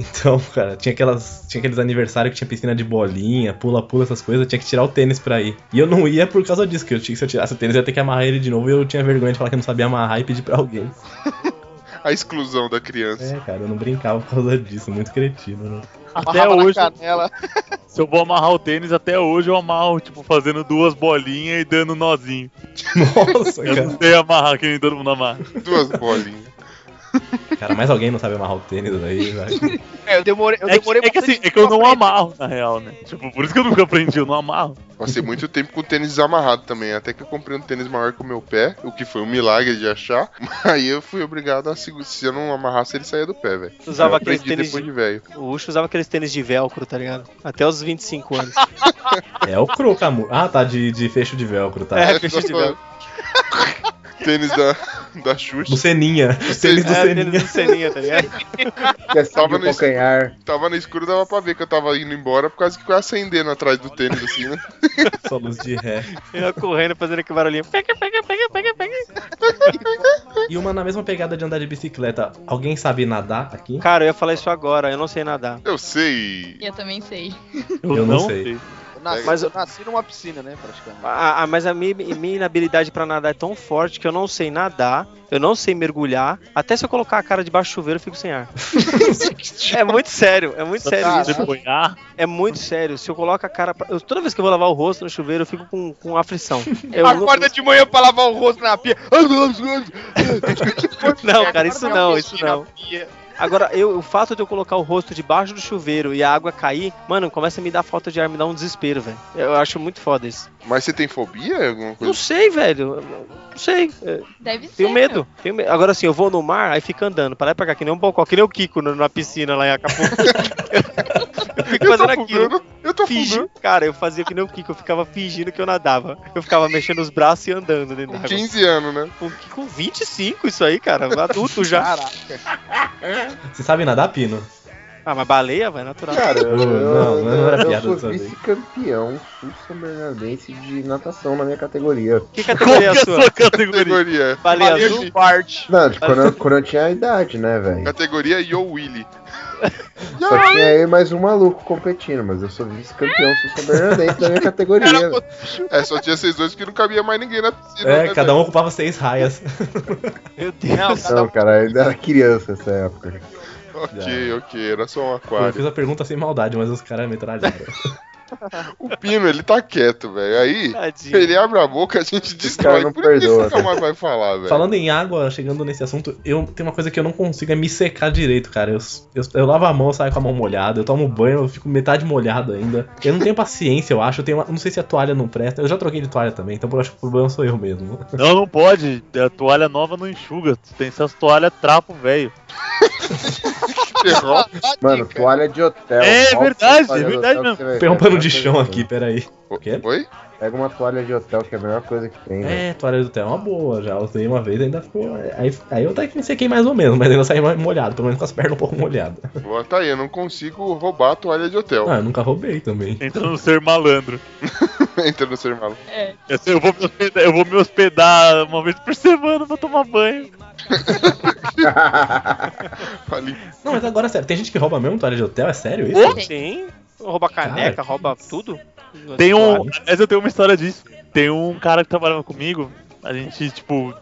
Então, cara, tinha aqueles aniversários que tinha piscina de bolinha, pula, essas coisas, eu tinha que tirar o tênis pra ir. E eu não ia por causa disso, que se eu tirasse o tênis eu ia ter que amarrar ele de novo e eu tinha vergonha de falar que eu não sabia amarrar e pedir pra alguém. A exclusão da criança. É, cara, eu não brincava por causa disso, muito cretino, né? Até hoje, se eu vou amarrar o tênis, até hoje eu amarro, tipo, fazendo duas bolinhas e dando nozinho. Nossa, cara. Eu não sei amarrar, que nem todo mundo amarra. Duas bolinhas. Cara, mais alguém não sabe amarrar o tênis aí, velho. Eu demorei é que assim, é que eu não amarro, na real, né? Tipo, por isso que eu nunca aprendi, eu não amarro. Passei muito tempo com o tênis desamarrado também, até que eu comprei um tênis maior que o meu pé, o que foi um milagre de achar. Aí eu fui obrigado a segurar, se eu não amarrasse, ele saía do pé, velho. Usava aqueles tênis de velho. O Ucho usava aqueles tênis de velcro, tá ligado? Até os 25 anos. Velcro, Camu? Ah, tá, de fecho de velcro, tá? É, fecho de velcro. Tênis da Xuxa. Do Seninha. Tênis do Seninha. Tênis do Seninha, tá ligado? Tava no escuro, dava pra ver que eu tava indo embora, por causa que eu ia acendendo atrás do tênis, assim, né? Só luz de ré. Eu correndo, fazendo aquele barulhinho. Pega. E uma na mesma pegada de andar de bicicleta. Alguém sabe nadar aqui? Cara, eu ia falar isso agora. Eu não sei nadar. Eu sei. Eu também sei. Eu não sei. Mas eu nasci numa piscina, né, praticamente. Mas a minha inabilidade pra nadar é tão forte que eu não sei nadar, eu não sei mergulhar, até se eu colocar a cara debaixo do chuveiro eu fico sem ar. É muito sério isso. É muito sério, se eu coloco a cara... Toda vez que eu vou lavar o rosto no chuveiro eu fico com aflição. Acorda de manhã pra lavar o rosto na pia. Não, cara, isso não. Agora, o fato de eu colocar o rosto debaixo do chuveiro e a água cair, mano, começa a me dar falta de ar, me dá um desespero, velho. Eu acho muito foda isso. Mas você tem fobia? Alguma coisa? Não sei, velho. Não sei. Deve ser. Tenho medo. Agora, assim, eu vou no mar, aí fico andando pra lá e pra cá, que nem um bocó, que nem o Kiko na piscina lá em Acapulco. Eu fico fazendo aquilo. Eu tô fingindo. Cara, eu fazia que nem o Kiko, eu ficava fingindo que eu nadava. Eu ficava mexendo os braços e andando dentro da água. Com 15 anos, né? Com 25, isso aí, cara. Adulto já. Caraca. Você sabe nadar, Pino? Ah, mas baleia, vai, natural. Cara, não era piada. Eu sou vice-campeão sul-samaranense de natação na minha categoria. Que categoria é a sua? Categoria? Baleia azul? Parte. Não, quando eu tinha a idade, né, velho? Categoria Yo Willy. Só tinha aí mais um maluco competindo, mas eu sou vice-campeão sul-samaranense da minha categoria. Só tinha vocês dois que não cabia mais ninguém na piscina. Cada um ocupava 6 raias. Meu Deus. Não, cara, eu era criança nessa época. Ok, era só um aquário. Eu fiz a pergunta sem maldade, mas os caras metralharam. O Pino, ele tá quieto, velho. Aí, tadinho. Ele abre a boca, a gente destrói. Por que você nunca mais vai falar, velho? Falando em água, chegando nesse assunto, tem uma coisa que eu não consigo, é me secar direito, cara. Eu lavo a mão, saio com a mão molhada. Eu tomo banho, eu fico metade molhado ainda. Eu não tenho paciência, eu acho. Não sei se a toalha não presta. Eu já troquei de toalha também, então eu acho que o problema sou eu mesmo. Não pode. A toalha nova não enxuga. Tem essas toalhas trapo, velho. Mano, toalha de hotel. É verdade mesmo. Tem um pano de chão aqui, peraí. Oi? Pega uma toalha de hotel, que é a melhor coisa que tem. Toalha de hotel é uma boa, já usei uma vez, ainda ficou. Aí eu até que me sequei mais ou menos, mas ainda saí molhado, pelo menos com as pernas um pouco molhadas. Boa, tá aí, eu não consigo roubar a toalha de hotel. Eu nunca roubei também. Entra no ser malandro. Entra no ser malandro. Eu vou me hospedar uma vez por semana pra tomar banho. Não, mas agora é sério, tem gente que rouba mesmo toalha de hotel, é sério isso? Sim. Rouba caneca, cara, rouba tudo. Mas eu tenho uma história disso. Tem um cara que trabalhava comigo. A gente, tipo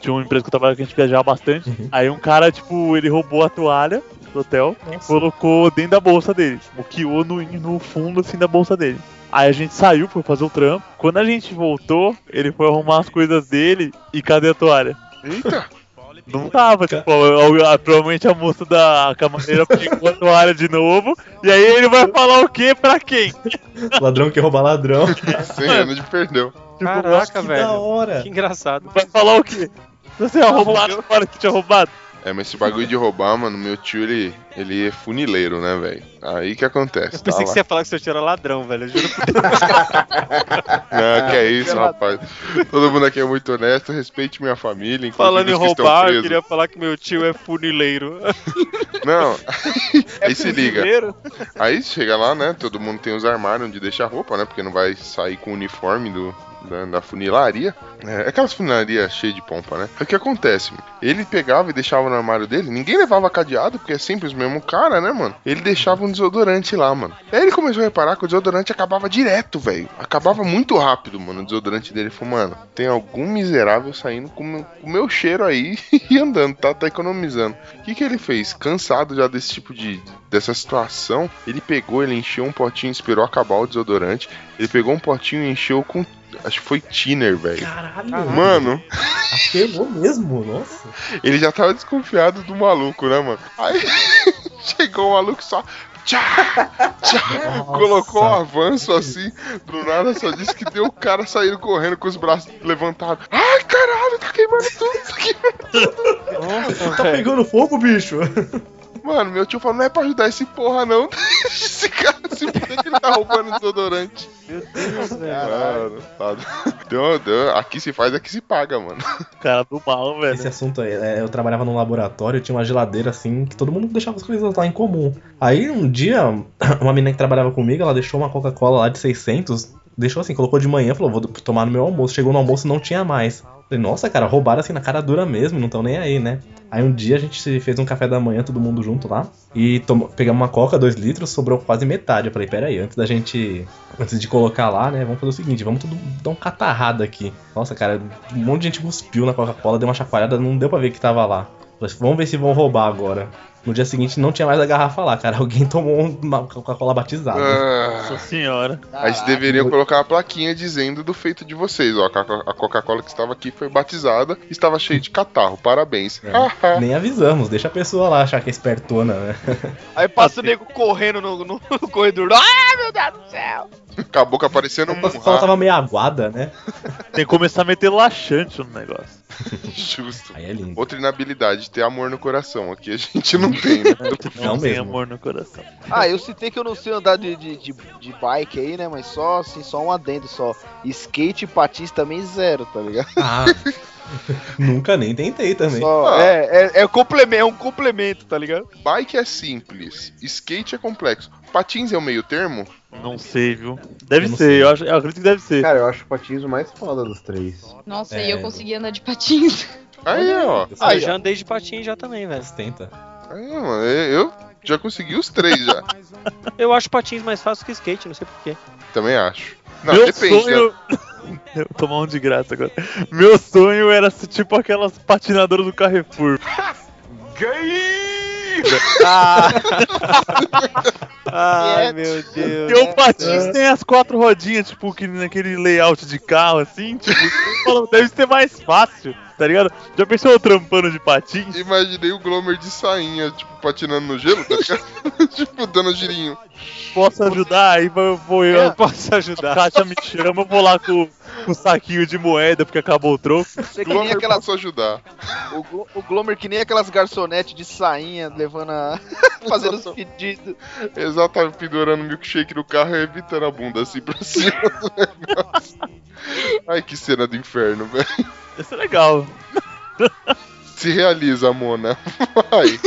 tinha uma empresa que eu trabalhava que a gente viajava bastante. Uhum. Aí um cara, ele roubou a toalha do hotel. Nossa. E colocou dentro da bolsa dele. Moqueou no fundo, assim, da bolsa dele. Aí a gente saiu, foi fazer o trampo. Quando a gente voltou, ele foi arrumar as coisas dele. E cadê a toalha? Eita! Não tava, provavelmente a moça da camareira pegou a toalha de novo, e aí ele vai falar o que pra quem? Ladrão que rouba ladrão. 100 anos de perdeu. Caraca, velho. Da hora. Que engraçado. Vai falar o que? Você é roubado, fora que tinha roubado. Mas esse bagulho de roubar, mano, meu tio, ele é funileiro, né, velho? Aí que acontece. Eu pensei que você ia falar que seu tio era ladrão, velho. Eu juro por Deus. Não, que é isso, rapaz. Todo mundo aqui é muito honesto, respeite minha família. Falando em roubar, eu queria falar que meu tio é funileiro. Não, aí se liga. Aí chega lá, né, todo mundo tem os armários onde deixa a roupa, né, porque não vai sair com o uniforme da funilaria. Aquelas funilarias cheias de pompa, né? Aí o que acontece, mano? Ele pegava e deixava no armário dele. Ninguém levava cadeado, porque é sempre os mesmos cara, né, mano? Ele deixava um desodorante lá, mano. Aí ele começou a reparar que o desodorante acabava direto, velho. Acabava muito rápido, mano, o desodorante dele. Ele falou, mano, tem algum miserável saindo com o meu cheiro aí e andando, tá economizando. O que ele fez? Cansado já desse tipo de... dessa situação, ele pegou, ele encheu um potinho, esperou acabar o desodorante. Ele pegou um potinho e encheu com Acho que foi Tiner, velho. Caralho. Mano. Pegou mesmo, nossa. Ele já tava desconfiado do maluco, né, mano? Aí chegou o maluco só. Tchá, colocou um avanço assim, do nada, só disse que deu o cara saindo correndo com os braços levantados. Ai, caralho, tá queimando tudo. Nossa, tá pegando fogo, bicho. Mano, meu tio falou, não é pra ajudar esse porra, não. Esse cara se puder que ele tá roubando desodorante. Meu Deus, velho. Mano, aqui se faz, aqui se paga, mano. Cara do mal, velho. Esse assunto aí, eu trabalhava num laboratório, tinha uma geladeira assim, que todo mundo deixava as coisas lá em comum. Aí um dia, uma menina que trabalhava comigo, ela deixou uma Coca-Cola lá de 600, deixou assim, colocou de manhã, falou, vou tomar no meu almoço. Chegou no almoço, não tinha mais. Falei, nossa, cara, roubaram assim na cara dura mesmo, não tão nem aí, né? Aí um dia a gente fez um café da manhã, todo mundo junto lá, e pegamos uma coca, 2 litros, sobrou quase metade. Eu falei, peraí, antes de colocar lá, né, vamos fazer o seguinte, vamos tudo dar um catarrado aqui. Nossa, cara, um monte de gente cuspiu na Coca-Cola, deu uma chacoalhada, não deu pra ver que tava lá. Falei, vamos ver se vão roubar agora. No dia seguinte não tinha mais a garrafa lá, cara. Alguém tomou uma Coca-Cola batizada. Nossa senhora. Aí vocês deveriam colocar uma plaquinha dizendo do feito de vocês, ó. A Coca-Cola que estava aqui foi batizada e estava cheia de catarro. Parabéns. É. Nem avisamos, deixa a pessoa lá achar que é espertona, né? Aí passa o nego correndo no corredor. Ah, meu Deus do céu! Acabou que aparecendo um rato. Tava meio aguada, né? Tem que começar a meter laxante no negócio. Justo. Aí é lindo. Outra inabilidade, ter amor no coração. Aqui a gente não tem, né? Não tem amor no coração. Ah, eu citei que eu não sei andar de bike aí, né? Mas só assim, só um adendo só. Skate e patins também zero, tá ligado? Ah. Nunca nem tentei também. É um complemento, tá ligado? Bike é simples, skate é complexo. Patins é o meio termo? Não sei, viu? Deve ser, eu acredito que deve ser. Cara, eu acho o patins o mais foda dos três. Nossa, e eu consegui andar de patins. Aí, ó. Eu já andei de patins já também, velho. Tenta. Aí, mano, eu já consegui os três já. Eu acho patins mais fácil que skate, não sei porquê. Também acho. Não, meu depende. Sonho... Eu vou tomar um de graça agora. Meu sonho era ser tipo aquelas patinadoras do Carrefour. Ganhei! Ai, meu Deus. Tem um patins, tem as 4 rodinhas, tipo, que naquele layout de carro, assim, tipo, deve ser mais fácil, tá ligado? Já pensou eu trampando de patins? Imaginei o Glomer de sainha, tipo, patinando no gelo, tá ligado? Tipo, dando girinho. Posso ajudar? Aí vou eu. Posso ajudar? A Kátia me chama, eu vou lá com o saquinho de moeda, porque acabou o troco. O Glomer aquela... posso ajudar. O Glomer que nem aquelas garçonetes de sainha, levando a... fazendo os pedidos. Exatamente, pendurando o milkshake no carro e evitando a bunda assim pra cima do negócio. Ai, que cena do inferno, velho. Isso é legal. Se realiza, Mona. Vai.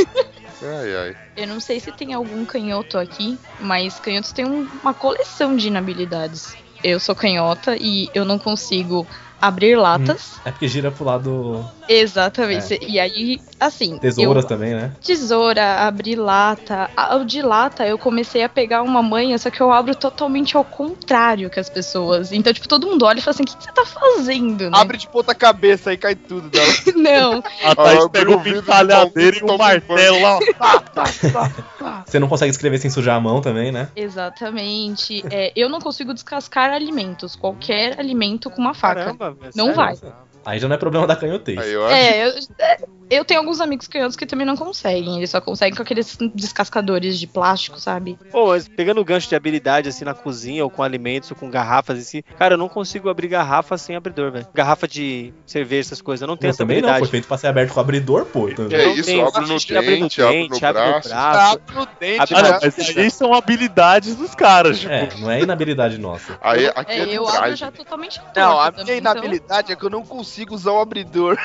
Ai, ai. Eu não sei se tem algum canhoto aqui, mas canhotos têm uma coleção de inabilidades. Eu sou canhota e eu não consigo abrir latas. É porque gira pro lado... Exatamente. É. E aí, assim... Tesouras também, né? Tesoura, abrir lata. O de lata, eu comecei a pegar uma manha, só que eu abro totalmente ao contrário que as pessoas. Então, tipo, todo mundo olha e fala assim, o que você tá fazendo, né? Abre de ponta cabeça aí cai tudo dela. Não. A Thaís pega o pintalhadeiro e o martelo lá. Você não consegue escrever sem sujar a mão também, né? Exatamente. Eu não consigo descascar alimentos. Qualquer alimento com uma faca. Caramba. Não vai. Aí já não é problema da canhotez. Eu tenho alguns amigos canhotos que também não conseguem. Eles só conseguem com aqueles descascadores de plástico, sabe? Pô, mas pegando o gancho de habilidade, assim, na cozinha, ou com alimentos, ou com garrafas em si. Cara, eu não consigo abrir garrafa sem abridor, velho. Garrafa de cerveja, essas coisas, eu não tenho essa habilidade. Também não, foi feito pra ser aberto com abridor, pô. É isso, abre no dente, abre no braço. Ah, não, mas aí são habilidades dos caras, tipo. É, não é inabilidade nossa. Aí, aqui eu abro já totalmente torto. Não, a minha inabilidade é que eu não consigo usar o abridor.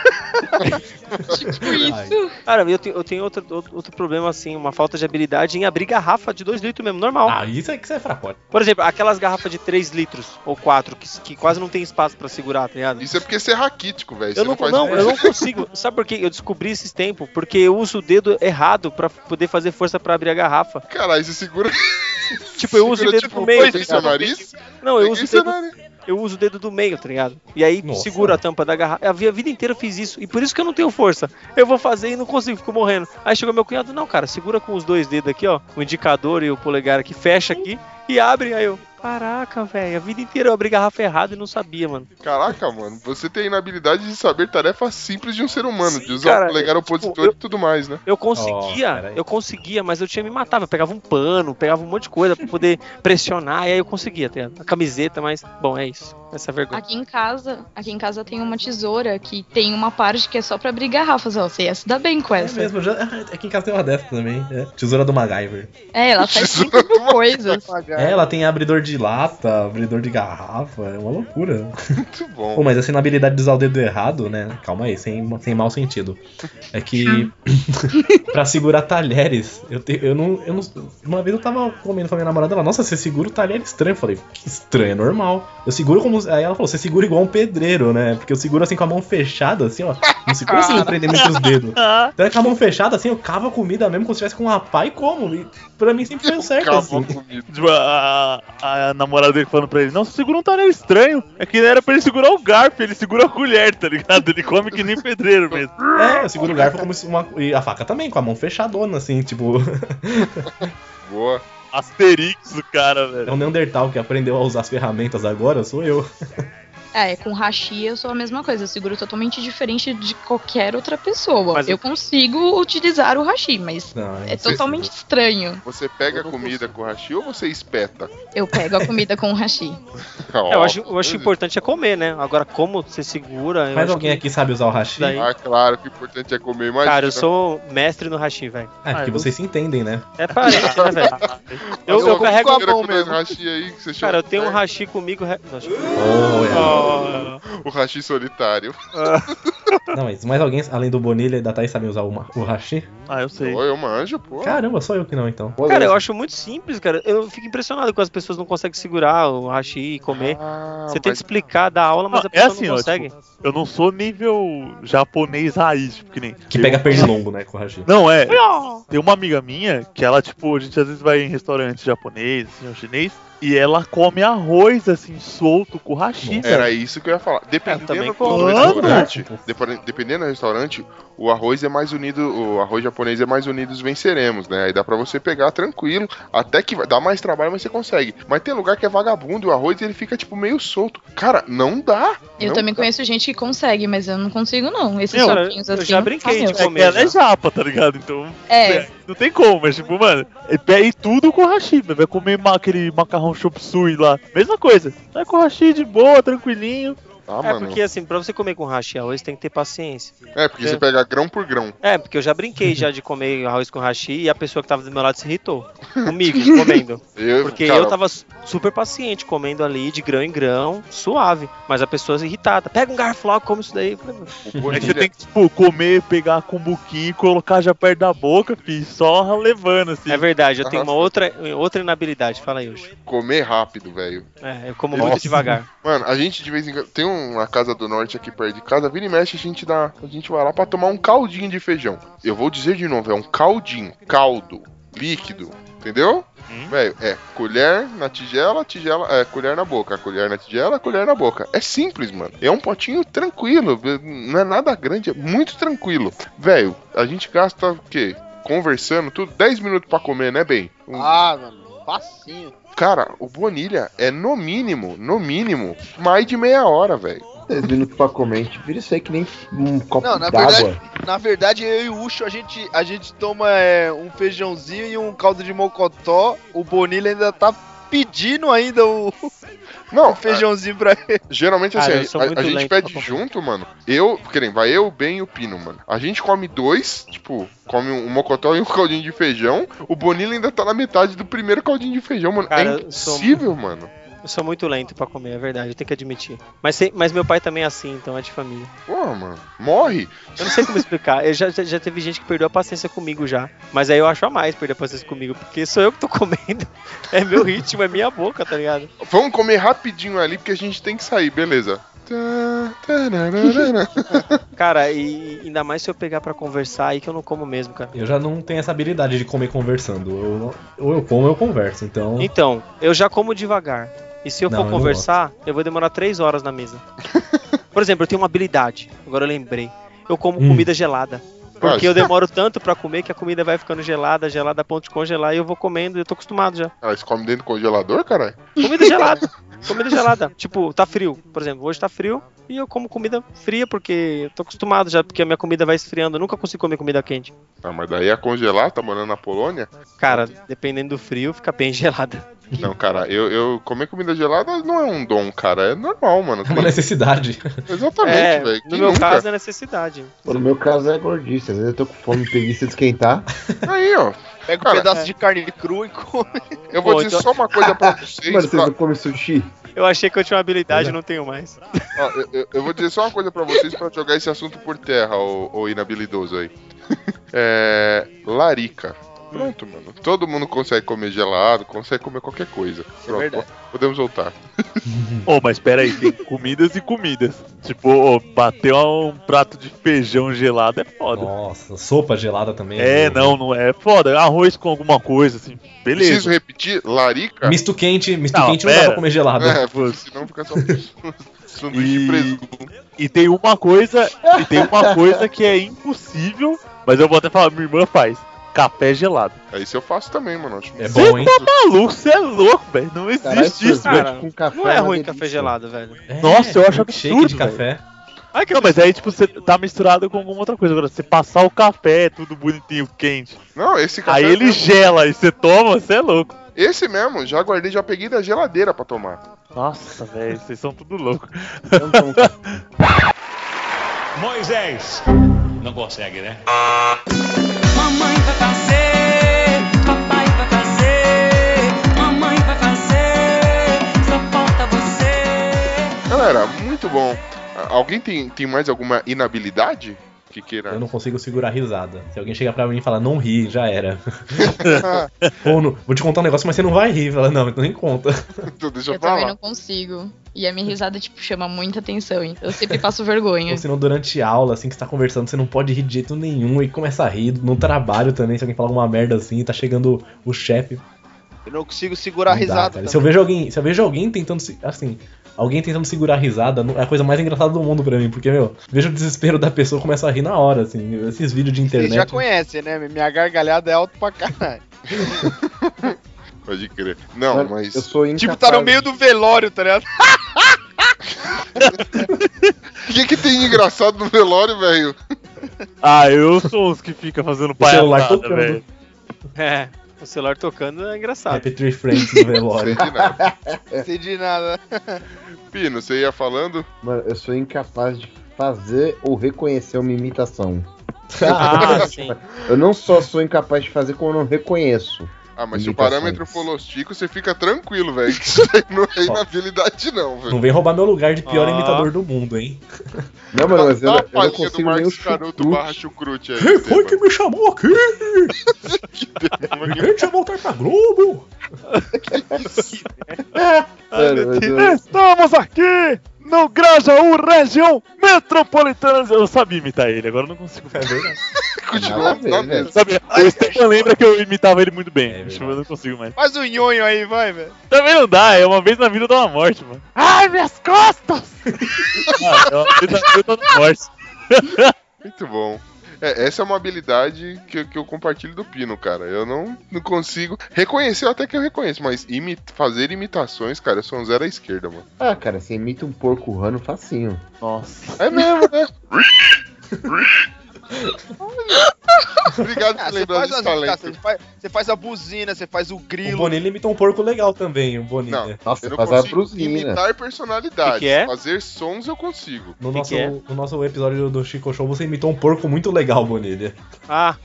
Tipo isso. Cara, eu tenho outro problema, assim, uma falta de habilidade em abrir garrafa de 2 litros mesmo, normal. Ah, isso é que você é fraco. Por exemplo, aquelas garrafas de 3 litros ou 4, que quase não tem espaço pra segurar, tá ligado? Isso é porque você é raquítico, velho. Eu não consigo. Sabe por quê? Eu descobri esses tempos, porque eu uso o dedo errado pra poder fazer força pra abrir a garrafa. Caralho, você segura... Tipo, eu uso o dedo pro meio. Não, eu uso o dedo... Eu uso o dedo do meio, tá ligado? E aí seguro a tampa da garrafa. A vida inteira eu fiz isso. E por isso que eu não tenho força. Eu vou fazer e não consigo, fico morrendo. Aí chegou meu cunhado, não, cara, segura com os 2 dedos aqui, ó. O indicador e o polegar aqui, fecha aqui e abre. Aí eu... Caraca, velho. A vida inteira eu abri garrafa errada e não sabia, mano. Caraca, mano. Você tem a inabilidade de saber tarefas simples de um ser humano. Sim, de usar, cara, o polegar opositor, tipo, e tudo mais, né? Eu conseguia, mas eu tinha me matado. Eu pegava um pano, pegava um monte de coisa pra poder pressionar. E aí eu conseguia ter a camiseta, mas... Bom, é isso. Essa é a vergonha. Aqui em casa tem uma tesoura que tem uma parte que é só pra abrir garrafas. Ó, você ia se dar bem com essa. É mesmo. Já... Aqui em casa tem uma dessa também. É. Tesoura do MacGyver. É, ela faz muita coisa. É, ela tem abridor de lata, abridor de garrafa, é uma loucura. Muito bom. Pô, mas essa inabilidade de usar o dedo errado, né? Calma aí, sem mau sentido. É que pra segurar talheres, uma vez eu tava comendo com a minha namorada, ela, nossa, você segura o talher estranho. Eu falei, que estranho, é normal. Eu seguro como... Aí ela falou, você segura igual um pedreiro, né? Porque eu seguro assim com a mão fechada, assim, ó. Não segura assim, prendendo entre os dedos. Então é com a mão fechada, assim, eu cavo a comida mesmo, como se tivesse com uma pá e como. E pra mim sempre foi o certo, assim. A namorada dele falando pra ele, não, você segura um talher estranho. É que era pra ele segurar o garfo, ele segura a colher, tá ligado? Ele come que nem pedreiro mesmo. É, eu seguro o garfo como e a faca também, com a mão fechadona, assim, tipo... Boa. Asterix do cara, velho. É um Neandertal que aprendeu a usar as ferramentas agora, sou eu. É, com hashi eu sou a mesma coisa, eu seguro totalmente diferente de qualquer outra pessoa. Mas eu consigo utilizar o hashi, mas não, é totalmente estranho. Você pega a comida com hashi ou você espeta? Eu pego a comida com o hashi. Eu acho importante é comer, né? Agora, como você segura... Mas alguém aqui sabe usar o hashi? Ah, claro, que o importante é comer, imagina. Cara, eu sou mestre no hashi, velho. É, porque vocês se entendem, né? É parecido, né, velho? Eu carrego a mão mesmo. Aí, que você chama, cara, eu tenho um hashi comigo... O hashi solitário. Não, mas mais alguém além do Bonilha e da Thaís sabe usar o hashi? Ah, eu sei. Eu manjo, pô. Caramba, só eu que não, então. Cara, eu acho muito simples, cara. Eu fico impressionado com as pessoas não conseguem segurar o hashi e comer. Você tem que explicar, dar aula, mas a pessoa assim, não consegue. Ó, tipo, eu não sou nível japonês raiz, tipo, que nem... Que pega pernilongo, né, com o hashi. Não, é. Tem uma amiga minha que ela, tipo, a gente às vezes vai em restaurante japonês, assim, ou chinês, e ela come arroz, assim, solto, com hashi. Era isso que eu ia falar. Dependendo do restaurante, o arroz é mais unido, o arroz japonês é mais unidos venceremos, né? Aí dá pra você pegar tranquilo, até que dá mais trabalho, mas você consegue. Mas tem lugar que é vagabundo, o arroz ele fica, tipo, meio solto. Cara, não dá. Eu também conheço gente que consegue, mas eu não consigo, não. Esses soquinhos assim. Eu já brinquei de comer. Ela é japa, tá ligado? Então... É. Não tem como, mas tipo, mano, e tudo com hashi, vai comer aquele macarrão chop suey lá, mesma coisa, vai com hashi de boa, tranquilinho. Porque assim, pra você comer com hashi arroz, tem que ter paciência. É, porque você pega grão por grão. É, porque eu já brinquei já de comer arroz com hashi e a pessoa que tava do meu lado se irritou comigo, comendo. Porque eu tava super paciente, comendo ali de grão em grão, suave. Mas a pessoa irritada, pega um garfo lá, come isso daí. Você tem que, tipo, comer, pegar com um buquinho, colocar já perto da boca, filho, só levando, assim. É verdade, eu tenho uma outra inabilidade, fala aí, Ucho. Comer rápido, velho. É, eu como muito devagar. Mano, a gente de vez em quando... Tem uma casa do norte aqui perto de casa, vira e mexe, a gente vai lá pra tomar um caldinho de feijão. Eu vou dizer de novo, é um caldinho, caldo, líquido, entendeu? Velho, é colher na tigela, é colher na boca, colher na tigela, colher na boca. É simples, mano. É um potinho tranquilo, não é nada grande, é muito tranquilo. Velho, a gente gasta o quê? Conversando, tudo, 10 minutos pra comer, né, Ben? Mano, facinho. Cara, o Bonilha é no mínimo, mais de meia hora, velho. 10 minutos pra comer, a gente vira isso aí que nem um copo d'água. Na verdade, eu e o Ucho, a gente toma um feijãozinho e um caldo de mocotó, o Bonilha ainda tá pedindo ainda o feijãozinho pra ele. Geralmente assim, a gente pede junto, mano. Vai eu, o Ben e o Pino, mano. A gente come dois, tipo, come um mocotó e um caldinho de feijão. O Bonilha ainda tá na metade do primeiro caldinho de feijão, mano. Cara, é impossível, mano. Eu sou muito lento pra comer, é verdade, eu tenho que admitir. Mas meu pai também é assim, então é de família. Pô, mano, morre! Eu não sei como explicar, já teve gente que perdeu a paciência comigo já. Mas aí eu acho a mais perder a paciência comigo, porque sou eu que tô comendo. É meu ritmo, é minha boca, tá ligado? Vamos comer rapidinho ali, porque a gente tem que sair, beleza. Cara, e ainda mais se eu pegar pra conversar, aí que eu não como mesmo, cara. Eu já não tenho essa habilidade de comer conversando. Ou eu como, eu converso, então... Então, eu já como devagar. E se eu for conversar, eu vou demorar 3 horas na mesa. Por exemplo, eu tenho uma habilidade. Agora eu lembrei. Eu como comida gelada. Porque eu demoro tanto pra comer que a comida vai ficando gelada, gelada a ponto de congelar, e eu vou comendo, eu tô acostumado já. Ah, você come dentro do congelador, caralho? Comida gelada. Comida gelada. Tipo, tá frio. Por exemplo, hoje tá frio e eu como comida fria porque eu tô acostumado já, porque a minha comida vai esfriando. Eu nunca consigo comer comida quente. Ah, mas daí é congelar? Tá morando na Polônia? Cara, dependendo do frio, fica bem gelada. Não, cara, eu comer comida gelada não é um dom, cara, é normal, mano. É uma necessidade. Exatamente, velho. No meu caso é necessidade. Pô, no meu caso é gordice, às vezes eu tô com fome e preguiça de esquentar. Aí, ó. Pega um pedaço de carne crua e come. Eu vou dizer só uma coisa pra vocês. Mano, vocês não comem sushi? Eu achei que eu tinha uma habilidade, não tenho mais. Ó, eu vou dizer só uma coisa pra vocês pra jogar esse assunto por terra, ô inabilidoso aí. Larica. Pronto, mano. Todo mundo consegue comer gelado, consegue comer qualquer coisa. Pronto, podemos voltar. Ô, mas pera aí, tem comidas e comidas. Tipo, bater um prato de feijão gelado é foda. Nossa, sopa gelada também. É, não é foda. Arroz com alguma coisa, assim, beleza. Preciso repetir, larica? Misto quente não dá pra comer gelado. É, senão fica só sanduíche de presunto. E tem uma coisa que é impossível, mas eu vou até falar, minha irmã faz. Café gelado. É isso, eu faço também, mano. É bom, hein? Você tá maluco, você é louco, velho. Não existe isso, velho. Não é ruim café gelado, velho. Nossa, eu acho absurdo, de café. Ai, que não, mas aí, tipo, você tá misturado com alguma outra coisa. Agora, você passar o café, tudo bonitinho, quente. Não, esse café. Aí ele gela e você toma, você é louco. Esse mesmo, já guardei, já peguei da geladeira pra tomar. Nossa, velho, vocês são tudo louco. Moisés! Não consegue, né? Mamãe vai fazer, papai vai fazer, mamãe vai fazer, só falta você. Galera, muito bom. Alguém tem mais alguma inabilidade? Que queira? Eu não consigo segurar a risada. Se alguém chegar pra mim e falar, não ri, já era. Pô, vou te contar um negócio, mas você não vai rir. Fala, não, então nem conta. Então, deixa eu também não consigo. E a minha risada, tipo, chama muita atenção, então eu sempre passo vergonha. Ou senão, durante a aula, assim, que você tá conversando, você não pode rir de jeito nenhum e começa a rir. No trabalho também, se alguém falar alguma merda assim, tá chegando o chefe. Eu não consigo segurar a risada. Se eu vejo alguém tentando, assim, alguém tentando segurar a risada, é a coisa mais engraçada do mundo pra mim, porque, meu, vejo o desespero da pessoa, começa a rir na hora, assim, esses vídeos de internet. Vocês já conhecem, né? Minha gargalhada é alto pra caralho. Pode crer. Não, mas... eu sou incapaz... Tipo, tá no meio do velório, tá ligado? O que tem engraçado no velório, velho? Ah, eu sou os que fica fazendo palhaçada, velho. É, o celular tocando é engraçado. Happy Tree Friends no velório. Sei de nada. Sei de nada. Pino, você ia falando? Mano, eu sou incapaz de fazer ou reconhecer uma imitação. Ah, sim. Eu não só sou incapaz de fazer, como eu não reconheço. Ah, mas se o parâmetro for Los Ticos, você fica tranquilo, velho. Isso aí não é inabilidade, não, velho. Não vem roubar meu lugar de pior imitador do mundo, hein? Não, mano, mas eu não consigo nem o chucrute. Quem foi que me chamou aqui? Quem te voltar pra Globo? Estamos aqui no Grajaú, região metropolitana. Eu sabia imitar ele, agora eu não consigo fazer, né? Continua, sabe? O Esteban lembra que eu imitava ele muito bem. Eu não consigo mais. Faz um nhonho aí, vai, velho. Também não dá, é uma vez na vida eu dou uma morte, mano. Ai, minhas costas! É uma vez na vida eu dou uma morte. Muito bom. Essa é uma habilidade que eu compartilho do Pino, cara. Eu não consigo reconhecer, até que eu reconheço, mas fazer imitações, cara, eu sou um zero à esquerda, mano. Ah, cara, você imita um porco rano facinho. Nossa. É mesmo, né? Obrigado por lembrar desse talento. Você faz a buzina, você faz o grilo. O Bonilha imita um porco legal também, o Bonilha. Não, nossa, eu não consigo imitar personalidades. Que é? Fazer sons eu consigo. No nosso episódio do Chico Show, você imitou um porco muito legal, Bonilha. Ah.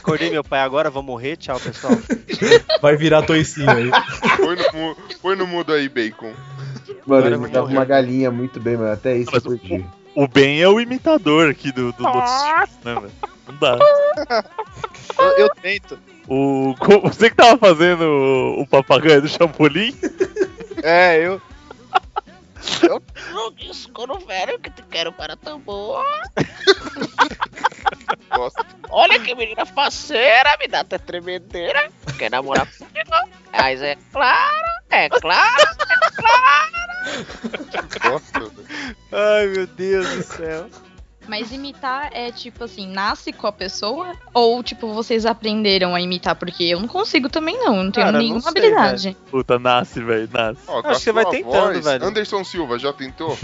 Acordei meu pai agora, vou morrer, tchau, pessoal. Vai virar toicinho aí. Põe no mudo aí, bacon. Mano, ele imitava uma galinha muito bem, mano. Até isso eu curti. O Ben é o imitador aqui do né, velho? Não dá. Eu tento. Você que tava fazendo o papagaio do Chapolin? É, eu. Eu não disse coro velho que te quero para tambor. Olha que menina faceira, me dá até tremedeira. Quer namorar comigo? Mas é claro. gosto. Ai, meu Deus do céu. Mas imitar é tipo assim, nasce com a pessoa? Ou tipo, vocês aprenderam a imitar? Porque eu não consigo também não, eu não tenho nenhuma habilidade. Véio. Puta, nasce, velho, nasce. Ó, acho que você vai tentando, velho. Anderson Silva, já tentou?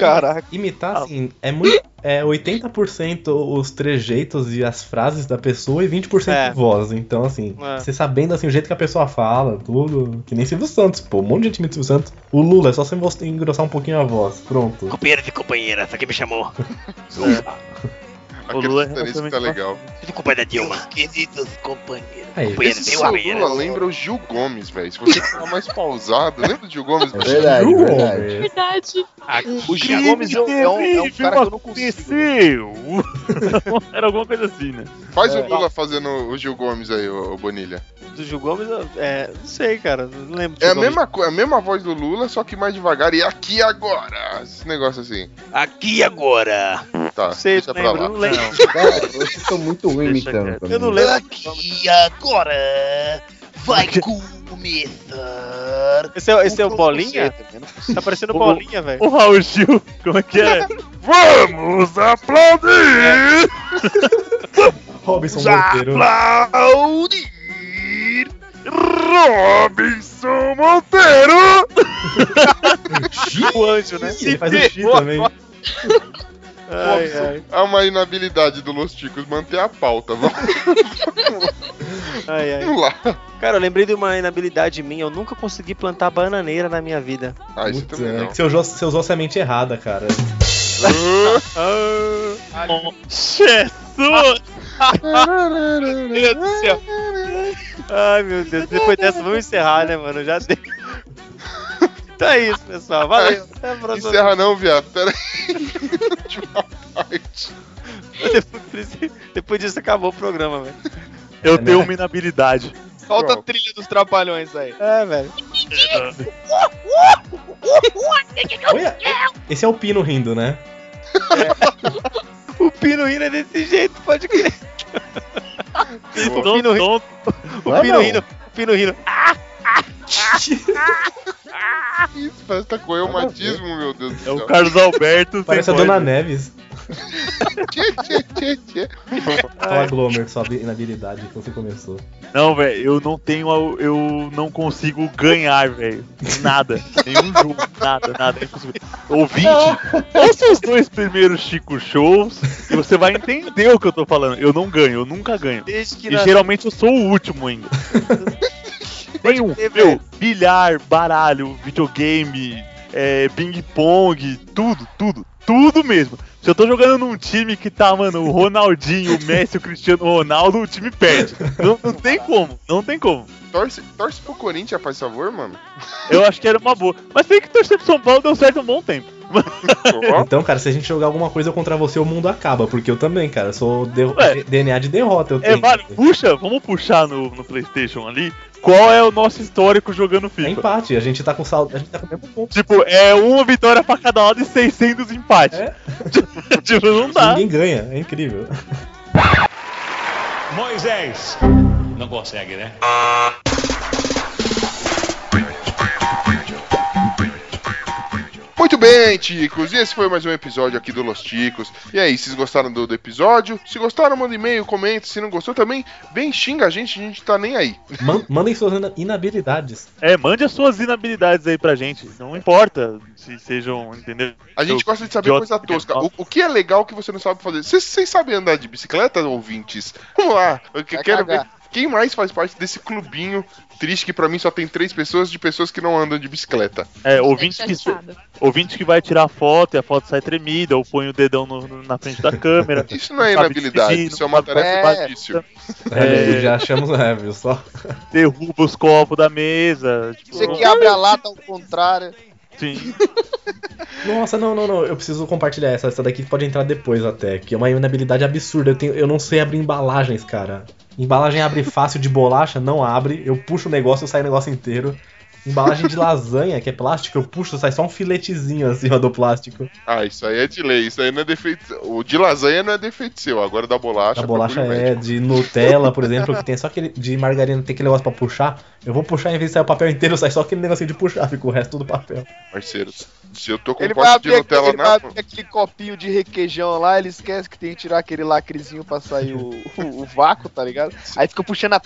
Caraca. Imitar, assim, é muito. É 80% os trejeitos e as frases da pessoa e 20% a voz. Então, assim, você sabendo assim, o jeito que a pessoa fala, tudo. Que nem Silvio Santos, pô. Um monte de gente imita Silvio Santos. O Lula, é só você engrossar um pouquinho a voz. Pronto. Companheiro de companheira, essa aqui me chamou. O Lula tá legal. Desculpa da Dilma. Queridos companheiros. Esse seu Lula lembra o Gil Gomes, velho. Se você ficar mais pausado, lembra do Gil Gomes? É verdade, Gil Gomes. Verdade. O Gil Gomes é um cara que eu não consigo. Era alguma coisa assim, né? Faz o Lula fazendo o Gil Gomes aí, o Bonilha. Do Gil Gomes, não sei, cara. Não lembro. É a mesma voz do Lula, só que mais devagar. E aqui agora. Esse negócio assim. Aqui agora. Tá, deixa pra lá. Cara, vocês são muito ruins imitando. Eu não lembro. Aqui agora vai começar. Esse é o Bolinha? Tá parecendo Bolinha, velho. O Raul Gil, como é que é? Vamos aplaudir! Robinson Monteiro. Aplaudir! Robinson Monteiro! O anjo, né? Ele faz o X também. É uma inabilidade do Los Ticos manter a pauta. Vamos lá. Cara, eu lembrei de uma inabilidade minha. Eu nunca consegui plantar bananeira na minha vida. Isso também não. Você usou a semente errada, cara. Jesus! Meu Deus do céu. Ai, meu Deus. Depois dessa, vamos encerrar, né, mano? Já deu. Então é isso, pessoal. Valeu. Até a próxima. Encerra não, viado. Pera aí. Depois disso acabou o programa, velho. Eu tenho uma inabilidade. Solta a trilha dos trapalhões aí. Velho. Esse é o Pino rindo, né? O Pino rindo é desse jeito, pode crer. O Pino rindo. Isso parece que tá com reumatismo, meu Deus do céu. É o Carlos Alberto. Parece a Dona Neves. Fala, Glomer, sua inabilidade que você começou. Não, velho, eu não consigo ganhar, velho. Nada. Nenhum jogo, nada. Ouvinte, ouça os 2 primeiros Chico Shows e você vai entender o que eu tô falando. Eu não ganho, eu nunca ganho. E geralmente eu sou o último ainda. Tem bilhar, baralho, videogame, ping-pong, tudo mesmo. Se eu tô jogando num time que tá, mano, o Ronaldinho, o Messi, o Cristiano Ronaldo, o time perde. Não tem como. Torce pro Corinthians, faz favor, mano. Eu acho que era uma boa. Mas sei que torcer pro São Paulo deu certo um bom tempo. Então, cara, se a gente jogar alguma coisa contra você, o mundo acaba. Porque eu também, cara, sou DNA de derrota. Eu tenho. Vale, vamos puxar no Playstation ali. Qual é o nosso histórico jogando FIFA? É empate, a gente tá com saldo, a gente tá com o mesmo ponto. Tipo, é uma vitória pra cada lado e 600 empate. Tipo, não dá. Ninguém ganha, é incrível. Moisés! Não consegue, né? Muito bem, Ticos, e esse foi mais um episódio aqui do Los Ticos. E aí, vocês gostaram do episódio? Se gostaram, manda e-mail, comenta. Se não gostou também, vem, xinga a gente tá nem aí. Mandem suas inabilidades. Mande as suas inabilidades aí pra gente. Não importa se sejam, entendeu? A gente gosta de saber coisa tosca. O que é legal que você não sabe fazer? Vocês sabem andar de bicicleta, ouvintes? Vamos lá, eu quero ver quem mais faz parte desse clubinho triste que pra mim só tem 3 pessoas de pessoas que não andam de bicicleta. Ouvinte que vai tirar foto e a foto sai tremida ou põe o dedão na frente da câmera. Isso não é inabilidade, isso é uma tarefa difícil. Já achamos viu só. Derruba os copos da mesa. Tipo, você que abre a lata ao contrário. Sim. Nossa, não, eu preciso compartilhar essa daqui pode entrar depois até, que é uma inabilidade absurda, eu não sei abrir embalagens, cara. Embalagem abre fácil de bolacha, não abre, eu puxo o negócio, eu saio o negócio inteiro. embalagem de lasanha, que é plástico, eu puxo, sai só um filetezinho acima do plástico. Ah, isso aí é de lei, isso aí não é defeito. O de lasanha não é defeito seu, agora da bolacha. Da bolacha é, de Nutella, por exemplo, que tem só aquele de margarina, tem aquele negócio pra puxar. Eu vou puxar, em vez de sair o papel inteiro, sai só aquele negocinho de puxar, fica o resto do papel. Parceiro, se eu tô com um pote de Nutella aquele, na... Ele vai aquele copinho de requeijão lá, ele esquece que tem que tirar aquele lacrezinho pra sair o vácuo, tá ligado? Aí fica puxando a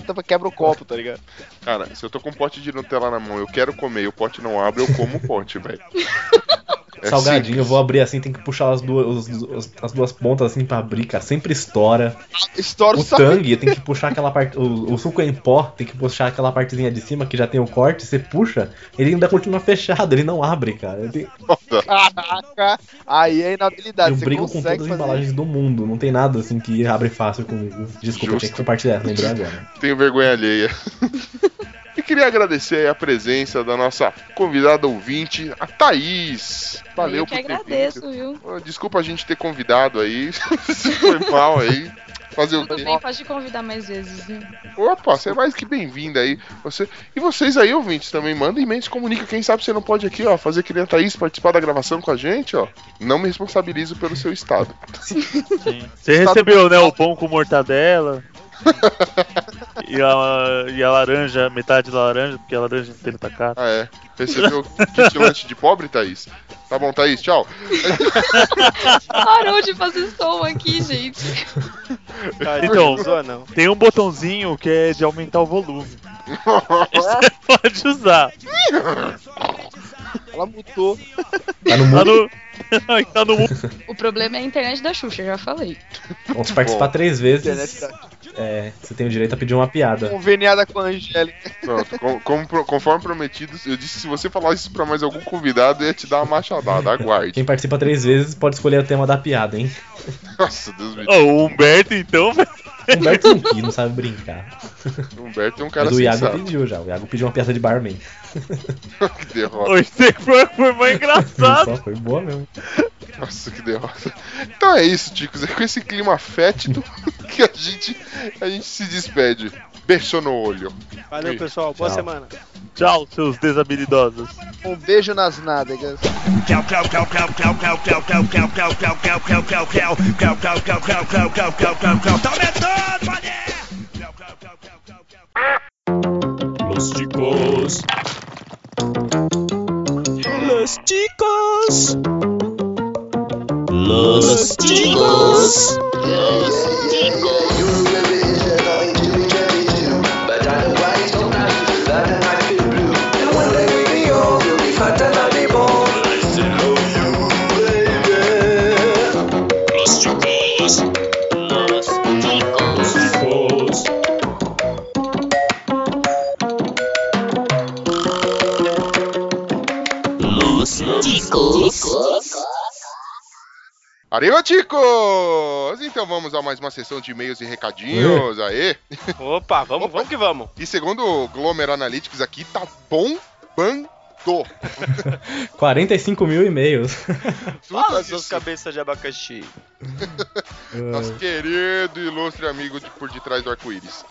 tampa, quebra o copo, tá ligado? Cara, se eu tô com um pote de Nutella na mão, eu quero comer, o pote não abre, eu como o pote, velho. É salgadinho, simples. Eu vou abrir assim, tem que puxar as duas pontas assim pra abrir, cara. Sempre estoura. Estoura o tangue, tem que puxar aquela parte. O suco é em pó, tem que puxar aquela partezinha de cima que já tem o corte. Você puxa, ele ainda continua fechado, ele não abre, cara. Tem... Caraca, aí é inabilidade. Eu brigo com todas as embalagens do mundo, não tem nada assim que abre fácil comigo. Desculpa, tinha que compartilhar, lembrei agora. Tenho vergonha alheia. E queria agradecer a presença da nossa convidada ouvinte, a Thaís. Valeu por ter vindo. Eu que agradeço, viu? Desculpa a gente ter convidado aí. Foi mal aí. Fazer o quê? Pode te convidar mais vezes, viu? Opa, você é mais que bem-vinda aí. Você... E vocês aí, ouvintes, também mandem e-mail, se comunica. Quem sabe você não pode aqui, ó, fazer que nem a Thaís, participar da gravação com a gente, ó. Não me responsabilizo pelo seu estado. Sim. Você estado recebeu, né, o pão com mortadela... E a laranja, metade da laranja, porque a laranja inteira tá cara. Ah, é. Recebeu kit lanche de pobre, Thaís? Tá bom, Thaís, tchau. Parou de fazer som aqui, gente. Então, tem um botãozinho que é de aumentar o volume. Você pode usar. Ela mutou. Tá no O problema é a internet da Xuxa, já falei. Bom, se participar 3 vezes, você tem o direito a pedir uma piada. Conveniada com a Angélica. Pronto, conforme prometido, eu disse que se você falar isso pra mais algum convidado, eu ia te dar uma machadada, aguarde. Quem participa 3 vezes pode escolher o tema da piada, hein? Nossa, Deus me livre. O Humberto, então, velho. Humberto é um que não sabe brincar. Humberto é um cara assim. O Iago pediu já. O Iago pediu uma piada de barman. Que derrota. Hoje foi mais engraçado. Só foi boa mesmo. Nossa, que derrota. Então é isso, Ticos. É com esse clima fétido que a gente se despede. Beijo no olho. Valeu, pessoal. Boa semana. Tchau, seus desabilidosos. Um beijo nas nádegas. Los Ticos. Los Ticos. Los Ticos. Los Ticos. Arriba, Ticos! Então vamos a mais uma sessão de e-mails e recadinhos, aê! Opa, vamos que vamos! E segundo o Glomer Analytics aqui, tá bombando! 45 mil e-mails. Fala, seus cabeças de abacaxi! Nosso querido e ilustre amigo por detrás do arco-íris.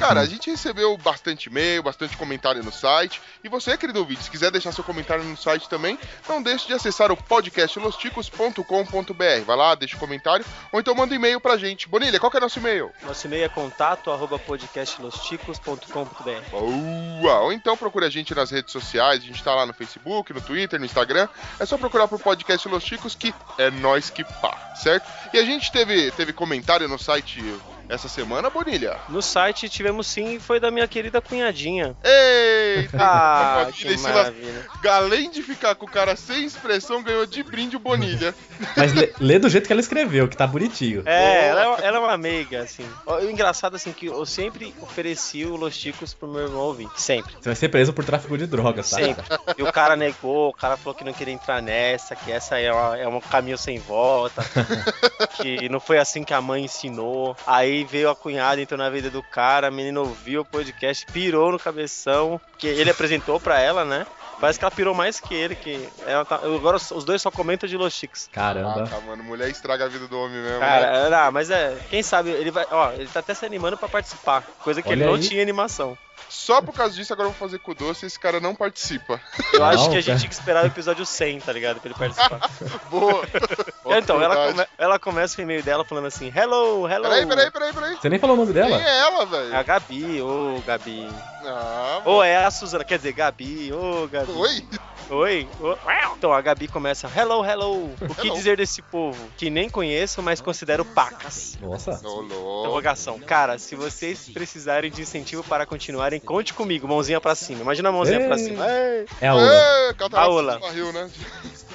Cara, a gente recebeu bastante e-mail, bastante comentário no site. E você, querido ouvinte, se quiser deixar seu comentário no site também, não deixe de acessar o podcast losticos.com.br. Vai lá, deixa o comentário, ou então manda um e-mail pra gente. Bonilha, qual que é nosso e-mail? Nosso e-mail é contato@podcastlosticos.com.br. Boa! Ou então procure a gente nas redes sociais, a gente tá lá no Facebook, no Twitter, no Instagram. É só procurar por podcast Los Ticos, que é nós que pá, certo? E a gente teve comentário no site... Essa semana, Bonilha? No site tivemos sim, foi da minha querida cunhadinha. Eita! Ah, que maravilha. Além de ficar com o cara sem expressão, ganhou de brinde o Bonilha. Mas lê do jeito que ela escreveu, que tá bonitinho. É, ela é uma meiga, assim. O engraçado, assim, que eu sempre ofereci o Los Ticos pro meu irmão ouvir. Sempre. Você vai ser preso por tráfico de drogas, tá? Sempre. E o cara negou, o cara falou que não queria entrar nessa, que essa é um caminho sem volta, que não foi assim que a mãe ensinou. Aí veio a cunhada, entrou na vida do cara, a menina ouviu o podcast, pirou no cabeção, que ele apresentou pra ela, né? Parece que ela pirou mais que ele, que ela tá... Agora os dois só comentam de Los Ticos. Caramba. Ah, tá, mano, mulher estraga a vida do homem mesmo. Cara, né? Não, mas é, quem sabe, ele vai, ó, ele tá até se animando pra participar, coisa que olha ele aí. Não tinha animação. Só por causa disso, agora eu vou fazer com o doce e esse cara não participa. Eu não, acho que a gente tinha que esperar o episódio 100, tá ligado? Pra ele participar. Boa! Então, ela começa o e-mail dela falando assim, hello, hello. Peraí. Você nem falou o nome dela? Quem é ela, velho? É a Gabi, ô Gabi. Ah, ou é a Suzana, quer dizer, Gabi, ô Gabi. Oi. Então, a Gabi começa, hello. O que dizer desse povo? Que nem conheço, mas considero pacas. Nossa. Interrogação. Cara, se vocês precisarem de incentivo para continuarem, conte comigo, mãozinha pra cima. Imagina a mãozinha pra cima. É a Ola. Cataratas do barril, né?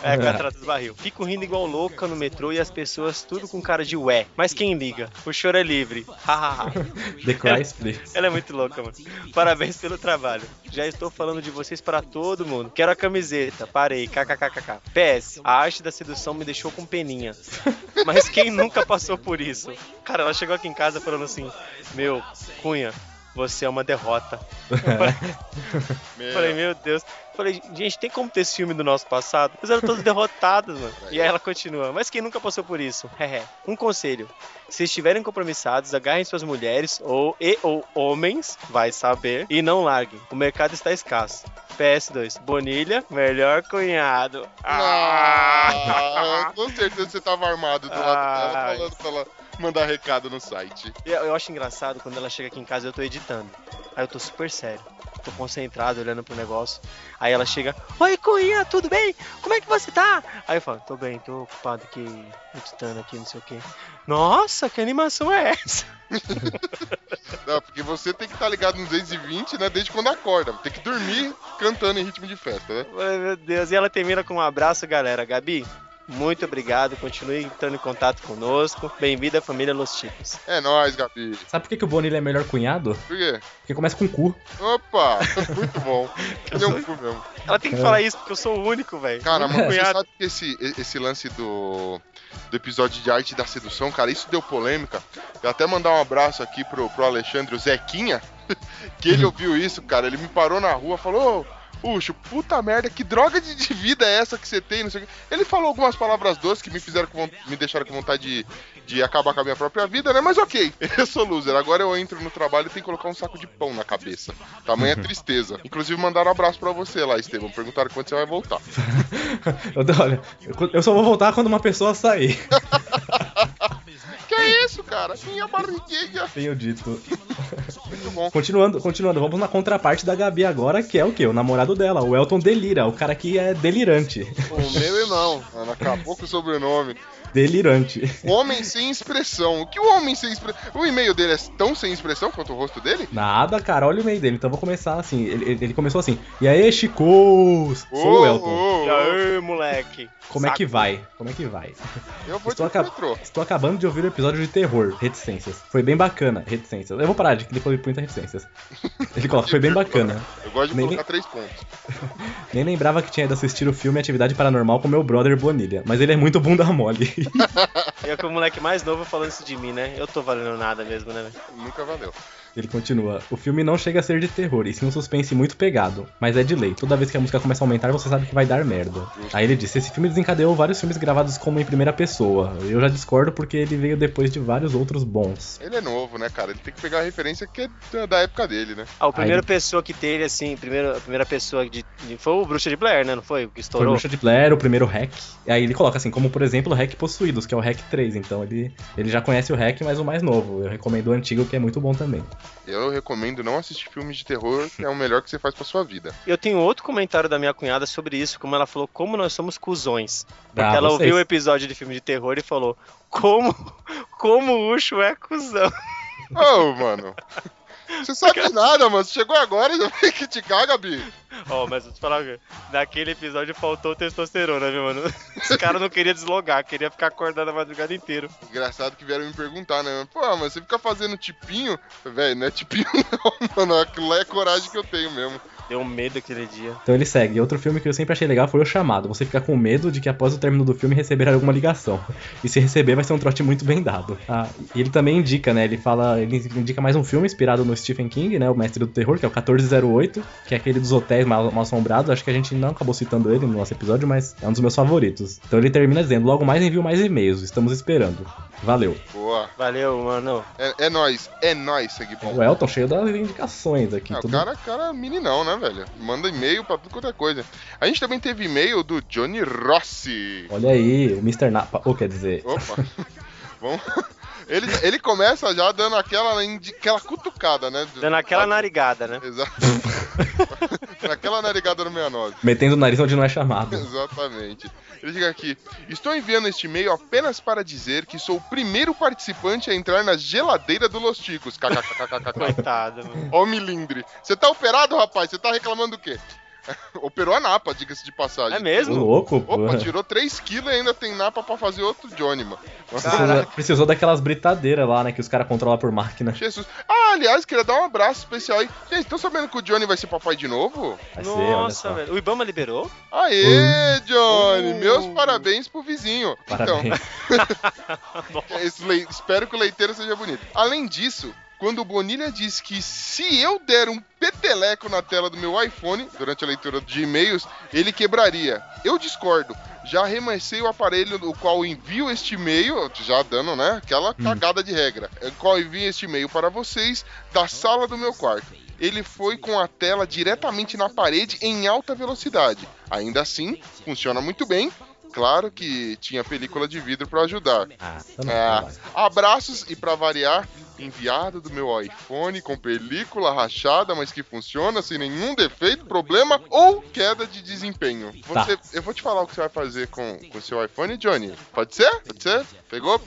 É, cataratas do barril. Fico rindo igual louca no metrô e as pessoas tudo com cara de ué. Mas quem liga? O choro é livre. Hahaha. The Christ, please. Ela é muito louca, mano. Parabéns pelo trabalho. Já estou falando de vocês pra todo mundo. Quero a camiseta. Parei. KKKKK. PS. A arte da sedução me deixou com peninha. Mas quem nunca passou por isso? Cara, ela chegou aqui em casa falando assim, meu, Cunha, você é uma derrota. Falei, meu Deus. Falei, gente, tem como ter esse filme do nosso passado? Eles eram todos derrotados, mano. E aí ela continua, mas quem nunca passou por isso? Um conselho, se estiverem compromissados, agarrem suas mulheres ou homens, vai saber, e não larguem, o mercado está escasso. PS2, Bonilha, melhor cunhado. Com certeza você tava armado do lado dela, falando pra ela mandar recado no site. Eu acho engraçado quando ela chega aqui em casa e eu tô editando. Aí eu tô super sério, tô concentrado, olhando pro negócio. Aí ela chega, oi, Cunha, tudo bem? Como é que você tá? Aí eu falo, tô bem, tô ocupado aqui, editando aqui, não sei o quê. Nossa, que animação é essa? Não, porque você tem que estar ligado nos 220, né, desde quando acorda. Tem que dormir cantando em ritmo de festa, né? Ai, meu Deus, e ela termina com um abraço, galera. Gabi, muito obrigado, continue entrando em contato conosco. Bem-vindo à família Los Ticos. É nóis, Gabi. Sabe por que o Bonilha é melhor cunhado? Por quê? Porque começa com cu. Opa, muito bom. Cu mesmo. Ela tem que falar isso, porque eu sou o único, velho. Cara, mas você sabe que esse lance do episódio de arte da sedução, cara, isso deu polêmica. Eu até mandar um abraço aqui pro Alexandre, o Zequinha, que ele ouviu isso, cara. Ele me parou na rua, falou... Ucho, puta merda, que droga de vida é essa que você tem, não sei o que. Ele falou algumas palavras doces que me deixaram com vontade de acabar com a minha própria vida, né? Mas ok, eu sou loser. Agora eu entro no trabalho e tenho que colocar um saco de pão na cabeça. Tamanha tristeza. Inclusive mandaram um abraço pra você lá, Esteban. Perguntaram quando você vai voltar. Olha, eu só vou voltar quando uma pessoa sair. Que é isso, cara? Minha barriguinha. Tenho dito. Muito bom. Continuando, vamos na contraparte da Gabi agora, que é o quê? O namorado dela, o Elton delira, o cara que é delirante. O meu irmão, mano, acabou com o sobrenome. Delirante. Homem sem expressão. O que o homem sem expressão? O e-mail dele é tão sem expressão quanto o rosto dele? Nada, cara, olha o e-mail dele. Então vou começar assim. Ele começou assim. E aí, Chicos? Sou o Elton. E aí, moleque? Como é que vai? Eu vou Estou acabando de ouvir o episódio de terror, reticências. Foi bem bacana, reticências. Eu vou parar de clicar por muitas reticências. Ele coloca, foi bem bacana. Eu gosto de colocar 3 pontos. Nem lembrava que tinha ido assistir o filme Atividade Paranormal com meu brother Bonilha, mas ele é muito bunda mole. É que o moleque mais novo falando isso de mim, né? Eu tô valendo nada mesmo, né? Nunca valeu. Ele continua, o filme não chega a ser de terror, e sim um suspense muito pegado, mas é de lei. Toda vez que a música começa a aumentar, você sabe que vai dar merda. Aí ele disse, esse filme desencadeou vários filmes gravados como em primeira pessoa. Eu já discordo porque ele veio depois de vários outros bons. Ele é novo, né, cara? Ele tem que pegar a referência que é da época dele, né? Ah, o primeiro pessoa que teve, assim, a primeira pessoa foi o Bruxa de Blair, né? Não foi? O que estourou? Foi o Bruxa de Blair, o primeiro Hack. E aí ele coloca assim, como por exemplo o Hack Possuídos, que é o Hack 3. Então ele já conhece o Hack, mas o mais novo. Eu recomendo o antigo, que é muito bom também. Eu recomendo não assistir filmes de terror, que é o melhor que você faz pra sua vida. Eu tenho outro comentário da minha cunhada sobre isso, como ela falou, como nós somos cuzões. Porque ela ouviu o episódio de filme de terror e falou, como o Ucho é cuzão. Oh, mano. Você sabe de nada, mano. Você chegou agora e já veio criticar, Gabi. Ó, mas vou te falar, naquele episódio faltou testosterona, viu, mano? Os caras não queriam deslogar, queria ficar acordado a madrugada inteira. Engraçado que vieram me perguntar, né? Pô, mas você fica fazendo tipinho? Velho, não é tipinho não, mano. Aquilo lá é coragem que eu tenho mesmo. Deu medo aquele dia. Então ele segue. Outro filme que eu sempre achei legal foi O Chamado. Você fica com medo de que após o término do filme receberá alguma ligação. E se receber vai ser um trote muito bem dado. Ah, e ele também indica, né? Ele indica mais um filme inspirado no Stephen King, né? O Mestre do Terror, que é o 1408, que é aquele dos hotéis mal assombrados. Acho que a gente não acabou citando ele no nosso episódio, mas é um dos meus favoritos. Então ele termina dizendo, logo mais envio mais e-mails. Estamos esperando. Valeu. Boa. Valeu, mano. É nóis, Seguibom. O Elton cheio das indicações aqui. O cara meninão, né, velho? Manda e-mail pra tudo quanto é coisa. A gente também teve e-mail do Johnny Rossi. Olha aí, o Mr. Napa. Ou quer dizer... Opa. Vamos... Ele começa já dando aquela cutucada, né? Dando aquela narigada, né? Exato. Aquela narigada no 69. Metendo o nariz onde não é chamado. Exatamente. Ele diga aqui, estou enviando este e-mail apenas para dizer que sou o primeiro participante a entrar na geladeira do Los Ticos. KKKKK. Coitado, mano. Ó o milindre. Você tá operado, rapaz? Você tá reclamando do quê? Operou a napa, diga-se de passagem. É mesmo? Louco, pô. Opa, tirou 3 kg e ainda tem napa pra fazer outro Johnny, mano. Precisou daquelas britadeiras lá, né, que os caras controlam por máquina. Jesus. Ah, aliás, queria dar um abraço especial aí. Gente, estão sabendo que o Johnny vai ser papai de novo? Vai ser, nossa, velho. O Ibama liberou? Aê, Johnny. Meus parabéns pro vizinho. Parabéns. Então, espero que o leiteiro seja bonito. Além disso... Quando o Bonilha diz que se eu der um peteleco na tela do meu iPhone, durante a leitura de e-mails, ele quebraria. Eu discordo. Já arremessei o aparelho no qual envio este e-mail, já dando, né, aquela cagada de regra, no qual envio este e-mail para vocês, da sala do meu quarto. Ele foi com a tela diretamente na parede em alta velocidade. Ainda assim, funciona muito bem. Claro que tinha película de vidro pra ajudar. Abraços e pra variar, enviado do meu iPhone com película rachada, mas que funciona sem nenhum defeito, problema ou queda de desempenho. Você, tá. Eu vou te falar o que você vai fazer com o seu iPhone, Johnny. Pode ser? Pode ser? Pegou?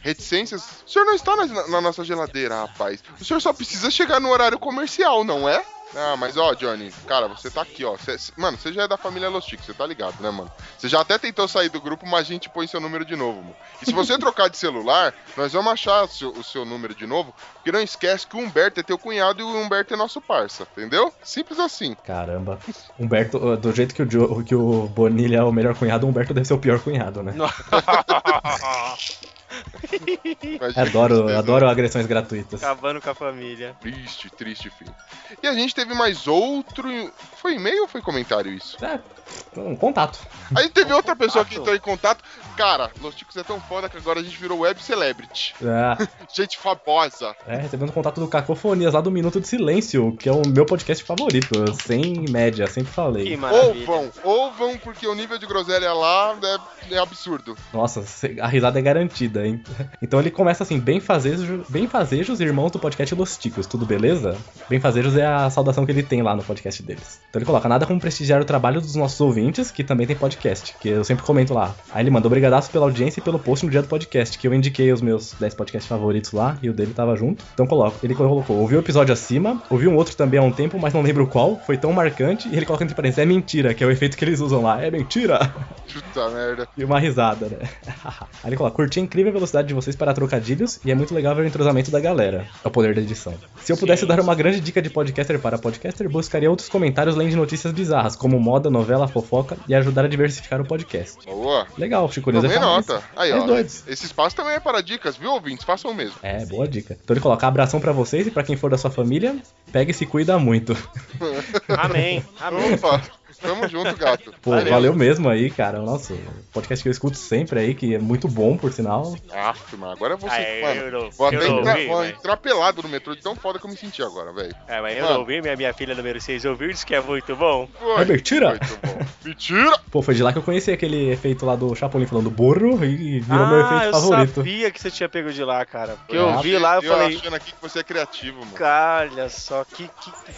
Reticências. O senhor não está na nossa geladeira, rapaz. O senhor só precisa chegar no horário comercial, não é? Ah, mas ó, Johnny, cara, você tá aqui, ó. Mano, você já é da família Los Ticos, você tá ligado, né, mano? Você já até tentou sair do grupo, mas a gente põe seu número de novo, mano. E se você trocar de celular, nós vamos achar o seu número de novo, porque não esquece que o Humberto é teu cunhado e o Humberto é nosso parça, entendeu? Simples assim. Caramba. Humberto, do jeito que o Bonilha é o melhor cunhado, o Humberto deve ser o pior cunhado, né? Adoro agressões gratuitas. Acabando com a família. Triste, filho. E a gente teve mais outro... Foi e-mail ou foi comentário isso? É, um contato. Aí teve outra contato. Pessoa que entrou em contato. Cara, Los Ticos é tão foda que agora a gente virou web celebrity. É. Gente famosa. É, recebendo contato do Cacofonias lá do Minuto de Silêncio, que é o meu podcast favorito. Sem média, sempre falei. Que maravilha. Ouvam, porque o nível de groselha lá é absurdo. Nossa, a risada é garantida. Então ele começa assim, bem fazejos, irmãos do podcast Los Ticos, tudo beleza? Bem fazejos é a saudação que ele tem lá no podcast deles. Então ele coloca, nada como prestigiar o trabalho dos nossos ouvintes, que também tem podcast, que eu sempre comento lá. Aí ele manda, obrigadaço pela audiência e pelo post no dia do podcast, que eu indiquei os meus 10 podcasts favoritos lá, e o dele tava junto. Então ele colocou, ouvi o episódio acima, ouvi um outro também há um tempo, mas não lembro qual, foi tão marcante, e ele coloca entre parênteses, é mentira, que é o efeito que eles usam lá, é mentira! Puta merda. E uma risada, né? Aí ele coloca, curti a incrível velocidade de vocês para trocadilhos e é muito legal ver o entrosamento da galera. É o poder da edição. Se eu pudesse dar uma grande dica de podcaster para podcaster, buscaria outros comentários além de notícias bizarras, como moda, novela, fofoca e ajudar a diversificar o podcast. Boa. Legal, Chico. Também nota. Aí, ó. Esse espaço também é para dicas, viu, ouvintes? Façam o mesmo. É, boa dica. Então ele coloca, abração para vocês e para quem for da sua família, pega e se cuida muito. Amém. Opa. Tamo junto, gato. Pô, valeu mesmo aí, cara. Nossa, podcast que eu escuto sempre aí, que é muito bom, por sinal. Mano, agora eu vou ser fã. Vou entrar pelado no metrô de tão foda que eu me senti agora, velho. É, mas eu não ouvi, minha filha número 6 ouviu, disse que é muito bom. Foi, é mentira? Muito bom. Mentira! Pô, foi de lá que eu conheci aquele efeito lá do Chapolin falando burro e virou meu efeito favorito. Eu sabia que você tinha pego de lá, cara. Porque eu vi lá e falei... Eu achando aqui que você é criativo, mano. Cara, olha só, que...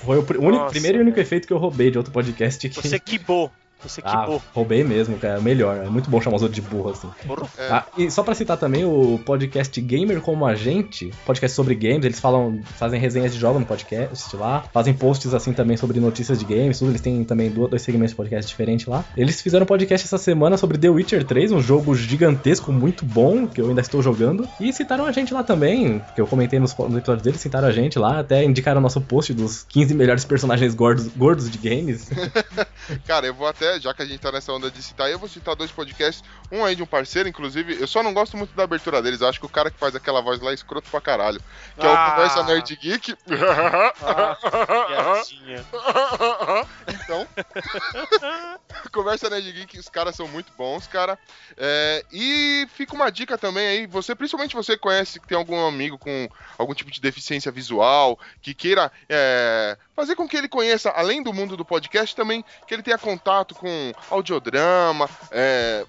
Foi o primeiro e único efeito que eu roubei de outro podcast que... Você quibou. Você que burro. Roubei mesmo, cara. Melhor. É muito bom chamar os outros de burro, assim. Burro? É. Ah, e só pra citar também o podcast Gamer como a gente, podcast sobre games, eles falam, fazem resenhas de jogos no podcast lá, fazem posts assim também sobre notícias de games, tudo. Eles têm também dois segmentos de podcast diferentes lá. Eles fizeram um podcast essa semana sobre The Witcher 3, um jogo gigantesco, muito bom, que eu ainda estou jogando. E citaram a gente lá também, que eu comentei nos episódios deles, citaram a gente lá, até indicaram o nosso post dos 15 melhores personagens gordos de games. Cara, eu vou até, já que a gente tá nessa onda de citar, eu vou citar dois podcasts, um aí de um parceiro, inclusive, eu só não gosto muito da abertura deles, eu acho que o cara que faz aquela voz lá é escroto pra caralho, que é o Conversa Nerd Geek. Então, Conversa Nerd Geek, os caras são muito bons, cara, e fica uma dica também aí, você, principalmente você que conhece, que tem algum amigo com algum tipo de deficiência visual, que queira fazer com que ele conheça, além do mundo do podcast, também que ele tenha contato com audiodrama,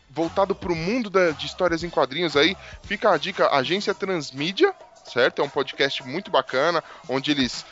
voltado pro mundo de histórias em quadrinhos aí, fica a dica, Agência Transmídia, certo? É um podcast muito bacana, onde eles,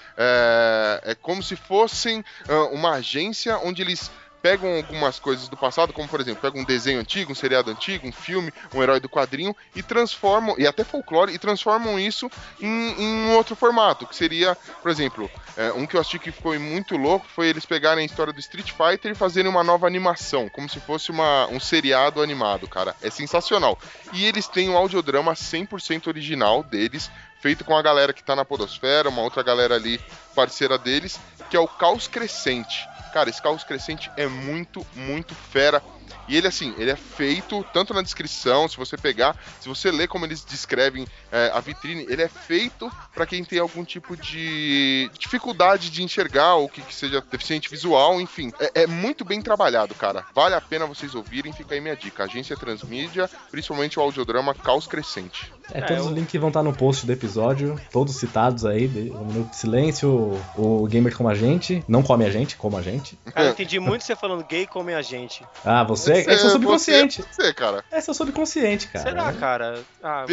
é como se fossem uma agência, onde eles pegam algumas coisas do passado, como por exemplo, pegam um desenho antigo, um seriado antigo, um filme, um herói do quadrinho, e transformam, e até folclore, e transformam isso em outro formato, que seria, por exemplo, um que eu assisti que foi muito louco, foi eles pegarem a história do Street Fighter e fazerem uma nova animação, como se fosse um seriado animado, cara, é sensacional. E eles têm um audiodrama 100% original deles, feito com a galera que tá na podosfera, uma outra galera ali, parceira deles, que é o Caos Crescente. Cara, esse Caos Crescente é muito, muito fera. E ele, assim, ele é feito tanto na descrição, se você pegar, se você ler como eles descrevem a vitrine, ele é feito pra quem tem algum tipo de dificuldade de enxergar, ou que seja deficiente visual, enfim. É muito bem trabalhado, cara. Vale a pena vocês ouvirem, fica aí minha dica. Agência Transmídia, principalmente o audiodrama Caos Crescente. Todos os links vão estar no post do episódio, todos citados aí, o Minuto de Silêncio, o Gamer como a gente, não come a gente, como a gente. Cara, eu entendi muito você falando gay come a gente. Ah, você é seu subconsciente. Você, cara. É seu subconsciente, cara. Será, cara? Ah,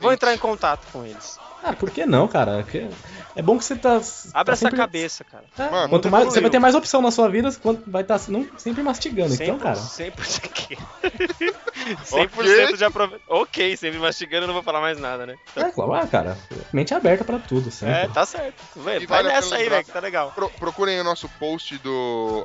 vou entrar em contato com eles. Ah, por que não, cara? Porque é bom que você tá... Abre essa cabeça, cara. É, mano, quanto mais, você vai ter mais opção na sua vida, quanto vai estar sempre mastigando, então, cara. 100% de aproveitamento. Ok, sempre mastigando, eu não vou falar mais nada, né? Claro, cara. Mente aberta pra tudo, sempre. Tá certo. Vai nessa aí, velho, que tá legal. Procurem o nosso post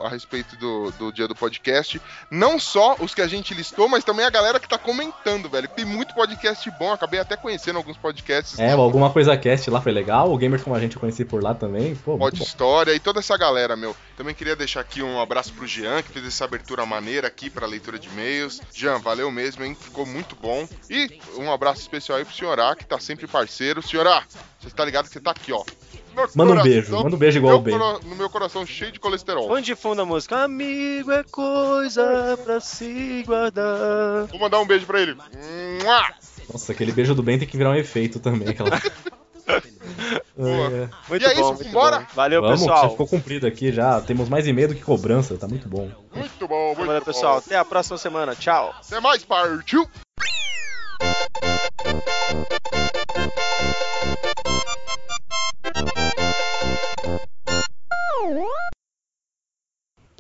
a respeito do dia do podcast. Não só os que a gente listou, mas também a galera que tá comentando, velho. Tem muito podcast bom, acabei até conhecendo alguns podcasts. Alguma Coisa Cast lá foi legal, o Gamer como a gente eu conheci por lá também. Pô, pode história e toda essa galera, meu. Também queria deixar aqui um abraço pro Jean, que fez essa abertura maneira aqui pra leitura de e-mails. Jean, valeu mesmo, hein? Ficou muito bom. E um abraço especial aí pro Senhor A, que tá sempre parceiro. Senhor A, você tá ligado que você tá aqui, ó. Manda um beijo igual o Ben. No meu coração cheio de colesterol. Põe de fundo a música. Amigo é coisa pra se guardar. Vou mandar um beijo pra ele. Nossa, aquele beijo do Ben tem que virar um efeito também. Muito bom, isso, bora. Valeu, pessoal. Já ficou cumprido aqui já. Temos mais e-mail do que cobrança, tá muito bom. Muito bom, muito bom. Pessoal, até a próxima semana. Tchau. Até mais, partiu.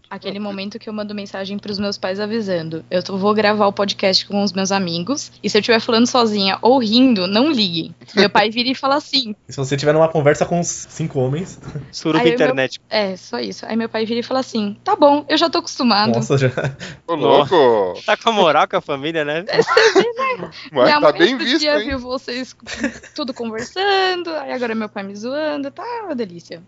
Aquele momento que eu mando mensagem pros meus pais avisando. Eu vou gravar o podcast com os meus amigos, e se eu estiver falando sozinha ou rindo, não liguem. Meu pai vira e fala assim. E se você estiver numa conversa com uns 5 homens... Suruba internet. Só isso. Aí meu pai vira e fala assim, tá bom, eu já tô acostumado. Nossa, já... Ô, louco! Tá com a moral com a família, né? Você vê, né? Mas minha tá mãe bem visto, dia, hein? Viu vocês tudo conversando, aí agora meu pai me zoando, tá uma delícia.